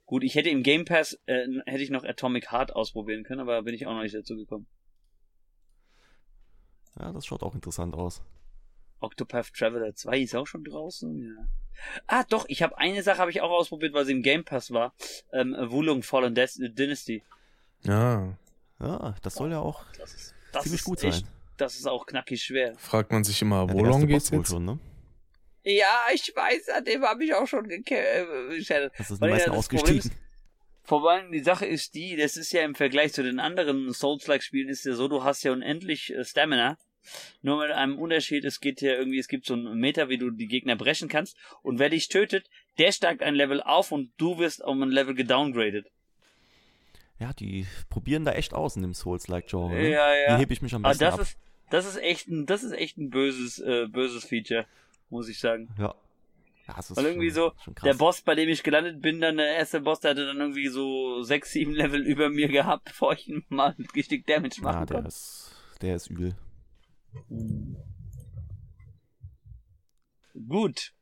Gut, ich hätte im Game Pass, äh, hätte ich noch Atomic Heart ausprobieren können, aber bin ich auch noch nicht dazu gekommen. Ja, das schaut auch interessant aus. Octopath Traveler zwei ist auch schon draußen, ja. Ah, doch, ich habe eine Sache habe ich auch ausprobiert, weil sie im Game Pass war. Ähm, Wulong Fallen Des- Dynasty. Ja. Ja, das soll ja auch das ist, das ziemlich ist gut sein. Echt, das ist auch knackig schwer. Fragt man sich immer, ja, Wulong geht's jetzt? Schon, ne? Ja, ich weiß, an dem habe ich auch schon gekämpft. Das ist am meisten ja, ausgestiegen. Vor allem die Sache ist die, das ist ja im Vergleich zu den anderen Souls-like-Spielen ist ja so, du hast ja unendlich äh, Stamina. Nur mit einem Unterschied, es geht hier irgendwie, es gibt so einen Meter, wie du die Gegner brechen kannst und wer dich tötet, der steigt ein Level auf und du wirst um ein Level gedowngraded. Ja, die probieren da echt aus in dem Souls-like-Genre. Ne? Ja, ja. Hier hebe ich mich am besten ab. Ist, das ist echt ein, das ist echt ein böses, äh, böses Feature, muss ich sagen. Ja. Ja, das ist weil irgendwie schon, so, schon krass. Der Boss, bei dem ich gelandet bin, dann der erste Boss, der hatte dann irgendwie so sechs, sieben Level über mir gehabt, bevor ich ihn mal richtig Damage machen ja, der konnte. Ist, der ist übel. Gut.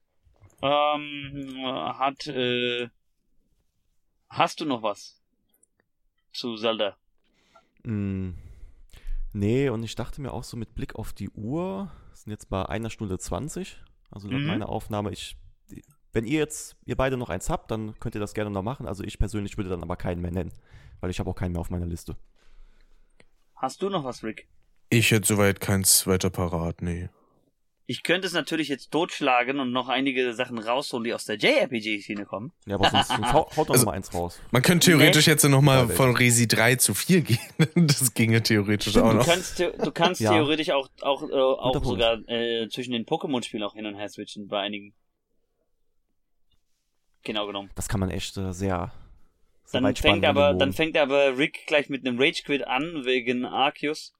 Ähm, hat, äh, hast du noch was zu Zelda? Mm, nee, und ich dachte mir auch so mit Blick auf die Uhr, sind jetzt bei einer Stunde zwanzig, also laut mhm. meiner Aufnahme, ich, Wenn ihr jetzt, ihr beide noch eins habt, dann könnt ihr das gerne noch machen. Also ich persönlich würde dann aber keinen mehr nennen, weil ich habe auch keinen mehr auf meiner Liste. Hast du noch was, Rick? Ich hätte soweit keins weiter parat, nee. Ich könnte es natürlich jetzt totschlagen und noch einige Sachen rausholen, die aus der J R P G-Szene kommen. Ja, aber sonst, sonst haut doch also, mal eins raus. Man könnte theoretisch nee. jetzt nochmal von Resi drei zu vier gehen. Das ginge theoretisch Stimmt, auch noch. Du kannst, du kannst ja. theoretisch auch, auch, äh, auch sogar äh, zwischen den Pokémon-Spielen auch hin und her switchen bei einigen. Genau genommen. Das kann man echt äh, sehr... sehr dann, fängt aber, dann fängt aber Rick gleich mit einem Rage-Quit an, wegen Arceus.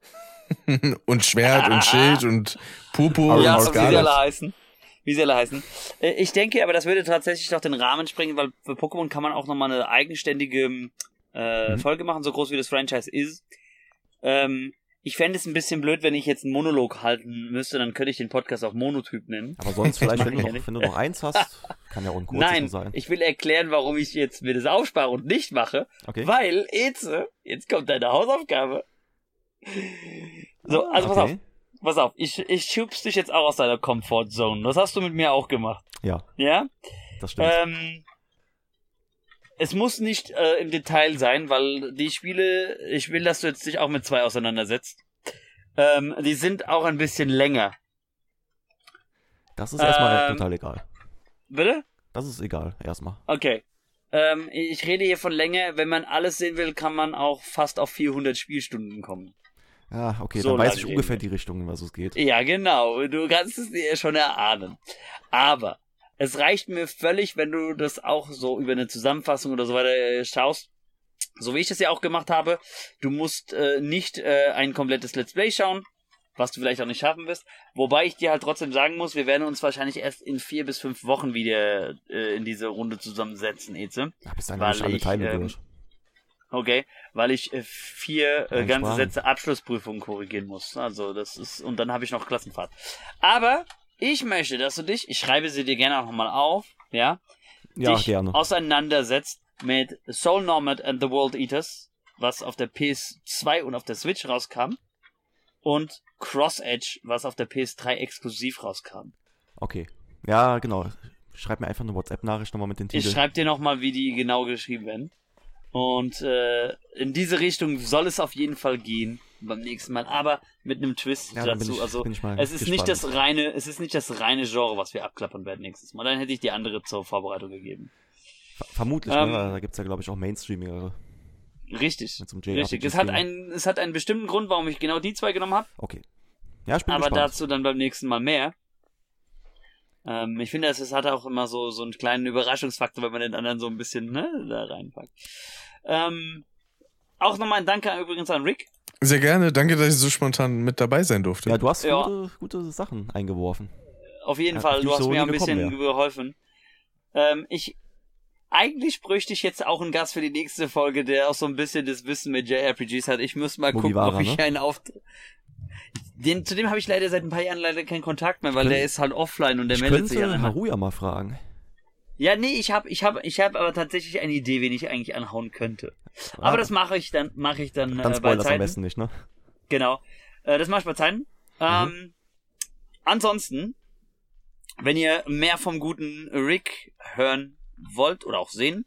Und Schwert und Schild und Popo ja, und Organe. Wie sie alle heißen. Wie sie alle heißen. Ich denke, aber das würde tatsächlich doch den Rahmen sprengen, weil für Pokémon kann man auch nochmal eine eigenständige äh, mhm. Folge machen, so groß wie das Franchise ist. Ähm, ich fände es ein bisschen blöd, wenn ich jetzt einen Monolog halten müsste, dann könnte ich den Podcast auch Monotyp nennen. Aber sonst vielleicht, wenn, du noch, wenn du noch eins hast, kann ja auch ein kurzes sein. Nein, ich will erklären, warum ich jetzt mir das aufspare und nicht mache, okay. Weil, Eze, jetzt kommt deine Hausaufgabe. So, also okay. pass auf, pass auf, ich, ich schub's dich jetzt auch aus deiner Comfortzone. Das hast du mit mir auch gemacht. Ja. Ja? Das stimmt. Ähm, es muss nicht äh, im Detail sein, weil die Spiele, ich will, dass du jetzt dich auch mit zwei auseinandersetzt. Ähm, die sind auch ein bisschen länger. Das ist erstmal ähm, total egal. Bitte? Das ist egal, erstmal. Okay. Ähm, ich rede hier von Länge. Wenn man alles sehen will, kann man auch fast auf vierhundert Spielstunden kommen. Ja, okay, so dann weiß ich ungefähr die Richtung, in was es geht. Ja, genau. Du kannst es dir schon erahnen. Aber es reicht mir völlig, wenn du das auch so über eine Zusammenfassung oder so weiter schaust. So wie ich das ja auch gemacht habe. Du musst äh, nicht äh, ein komplettes Let's Play schauen, was du vielleicht auch nicht schaffen wirst. Wobei ich dir halt trotzdem sagen muss, wir werden uns wahrscheinlich erst in vier bis fünf Wochen wieder äh, in diese Runde zusammensetzen, Eze. Ja, bis dann weil ich alle Teile ähm, durch. Okay, weil ich äh, vier äh, ganze Sparen. Sätze Abschlussprüfungen korrigieren muss. Also das ist, und dann habe ich noch Klassenfahrt. Aber ich möchte, dass du dich, ich schreibe sie dir gerne auch nochmal auf, ja, ja dich gerne. auseinandersetzt mit Soul Nomad and the World Eaters, was auf der P S zwei und auf der Switch rauskam. Und Cross Edge, was auf der P S drei exklusiv rauskam. Okay. Ja, genau. Schreib mir einfach eine WhatsApp-Nachricht nochmal mit den Titeln. Ich schreib dir nochmal, wie die genau geschrieben werden. Und äh, in diese Richtung soll es auf jeden Fall gehen beim nächsten Mal, aber mit einem Twist ja, dazu. Ich, also es ist nicht das reine, es ist nicht das reine Genre, was wir abklappern werden nächstes Mal. Dann hätte ich die andere zur Vorbereitung gegeben. Ver- vermutlich, ähm, ne? Da gibt's ja, glaube ich, auch mainstreamigere. Richtig, richtig. Es hat einen, es hat einen bestimmten Grund, warum ich genau die zwei genommen habe. Okay. Ja, ich bin Aber gespannt. Dazu dann beim nächsten Mal mehr. Ähm, ich finde, es hat auch immer so, so einen kleinen Überraschungsfaktor, wenn man den anderen so ein bisschen, ne, da reinpackt. Ähm, auch nochmal ein Danke übrigens an Rick. Sehr gerne. Danke, dass ich so spontan mit dabei sein durfte. Ja, du hast ja. Gute, gute Sachen eingeworfen. Auf jeden ja, Fall. Du hast so mir ein bisschen wäre. geholfen. Ähm, ich... Eigentlich bräuchte ich jetzt auch einen Gast für die nächste Folge, der auch so ein bisschen das Wissen mit J R P Gs hat. Ich muss mal gucken, ob ich einen Auftritt... Den, zu dem habe ich leider seit ein paar Jahren leider keinen Kontakt mehr, weil der ist halt offline und der meldet sich ja dann. Ich könnte Haruya mal fragen. Ja, nee, ich habe ich hab, ich hab aber tatsächlich eine Idee, wen ich eigentlich anhauen könnte. Aber das mache ich dann mach ich dann, dann äh, bei Zeiten. Dann spoilern am besten nicht, ne? Genau. Äh, das mache ich bei Zeiten. Ähm, mhm. Ansonsten, wenn ihr mehr vom guten Rick hören wollt oder auch sehen.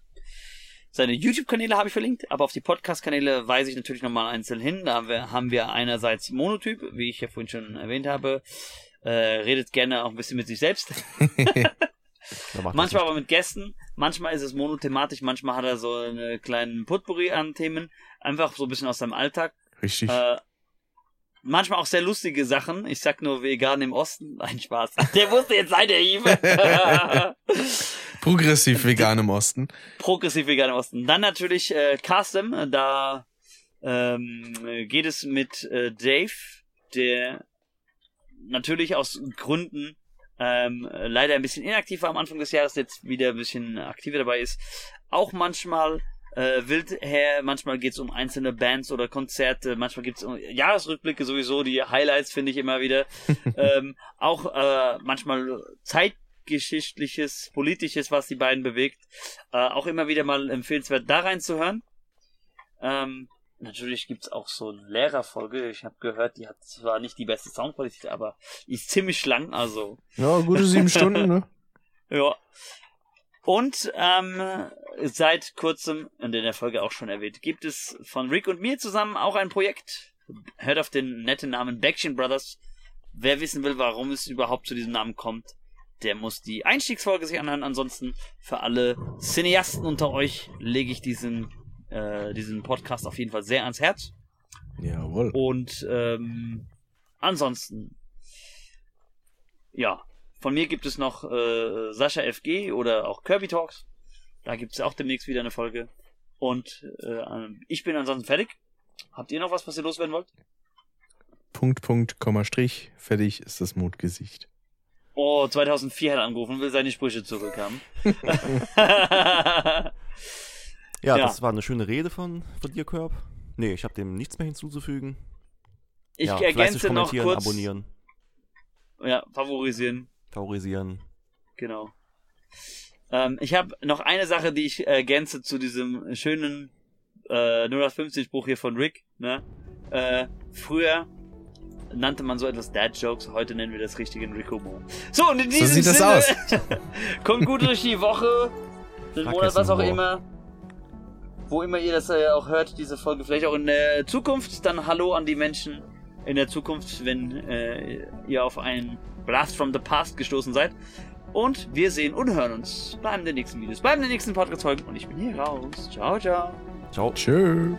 Seine YouTube-Kanäle habe ich verlinkt, aber auf die Podcast-Kanäle weise ich natürlich nochmal einzeln hin. Da haben wir, haben wir einerseits Monotyp, wie ich ja vorhin schon erwähnt habe. Äh, redet gerne auch ein bisschen mit sich selbst. Manchmal aber mit Gästen. Manchmal ist es monothematisch, manchmal hat er so einen kleinen Potpourri an Themen. Einfach so ein bisschen aus seinem Alltag. Richtig. Äh, Manchmal auch sehr lustige Sachen. Ich sag nur vegan im Osten. Nein, Spaß. Der wusste jetzt sein, der Hiebe. Progressiv vegan im Osten. Progressiv vegan im Osten. Dann natürlich äh, Custom. Da ähm, geht es mit äh, Dave, der natürlich aus Gründen ähm, leider ein bisschen inaktiv war am Anfang des Jahres, jetzt wieder ein bisschen aktiver dabei ist. Auch manchmal... Äh, wild her, manchmal geht's um einzelne Bands oder Konzerte, manchmal gibt's um Jahresrückblicke sowieso, die Highlights finde ich immer wieder. ähm, auch äh, manchmal zeitgeschichtliches, politisches, was die beiden bewegt. Äh, auch immer wieder mal empfehlenswert, da reinzuhören. Ähm, natürlich gibt's auch so eine Lehrerfolge. Ich habe gehört, die hat zwar nicht die beste Soundqualität, aber die ist ziemlich lang, also. Ja, gute sieben Stunden, ne? Ja. Und ähm, seit kurzem, und in der Folge auch schon erwähnt, gibt es von Rick und mir zusammen auch ein Projekt. Hört auf den netten Namen BäckchenBrothers. Wer wissen will, warum es überhaupt zu diesem Namen kommt, der muss die Einstiegsfolge sich anhören. Ansonsten für alle Cineasten unter euch lege ich diesen, äh, diesen Podcast auf jeden Fall sehr ans Herz. Jawohl. Und ähm, ansonsten, ja, von mir gibt es noch äh, Sascha F G oder auch Kirby Talks. Da gibt es auch demnächst wieder eine Folge. Und äh, ich bin ansonsten fertig. Habt ihr noch was, was ihr loswerden wollt? Punkt, Punkt, Komma, Strich. Fertig ist das Mondgesicht. Oh, zweitausendvier hat er angerufen und will seine Sprüche zurückhaben. ja, ja, das war eine schöne Rede von, von dir, Körb. Nee, ich habe dem nichts mehr hinzuzufügen. Ich ja, ergänze noch kurz. Abonnieren. Ja, favorisieren. Favorisieren. Genau. Ähm, ich habe noch eine Sache, die ich ergänze zu diesem schönen äh, null acht fünfzehn-Spruch hier von Rick. Ne? Äh, früher nannte man so etwas Dad-Jokes, heute nennen wir das richtige Enrico-Mo. So, und in diesem so sieht Sinne, das aus. Kommt gut durch die Woche, den Monat, was auch immer, wo immer ihr das äh, auch hört, diese Folge, vielleicht auch in der Zukunft, dann hallo an die Menschen in der Zukunft, wenn äh, ihr auf einen Blast from the Past gestoßen seid. Und wir sehen und hören uns beim den nächsten Videos, beim den nächsten Podcast-Folgen. Und ich bin hier raus. Ciao, ciao. Ciao. Tschö.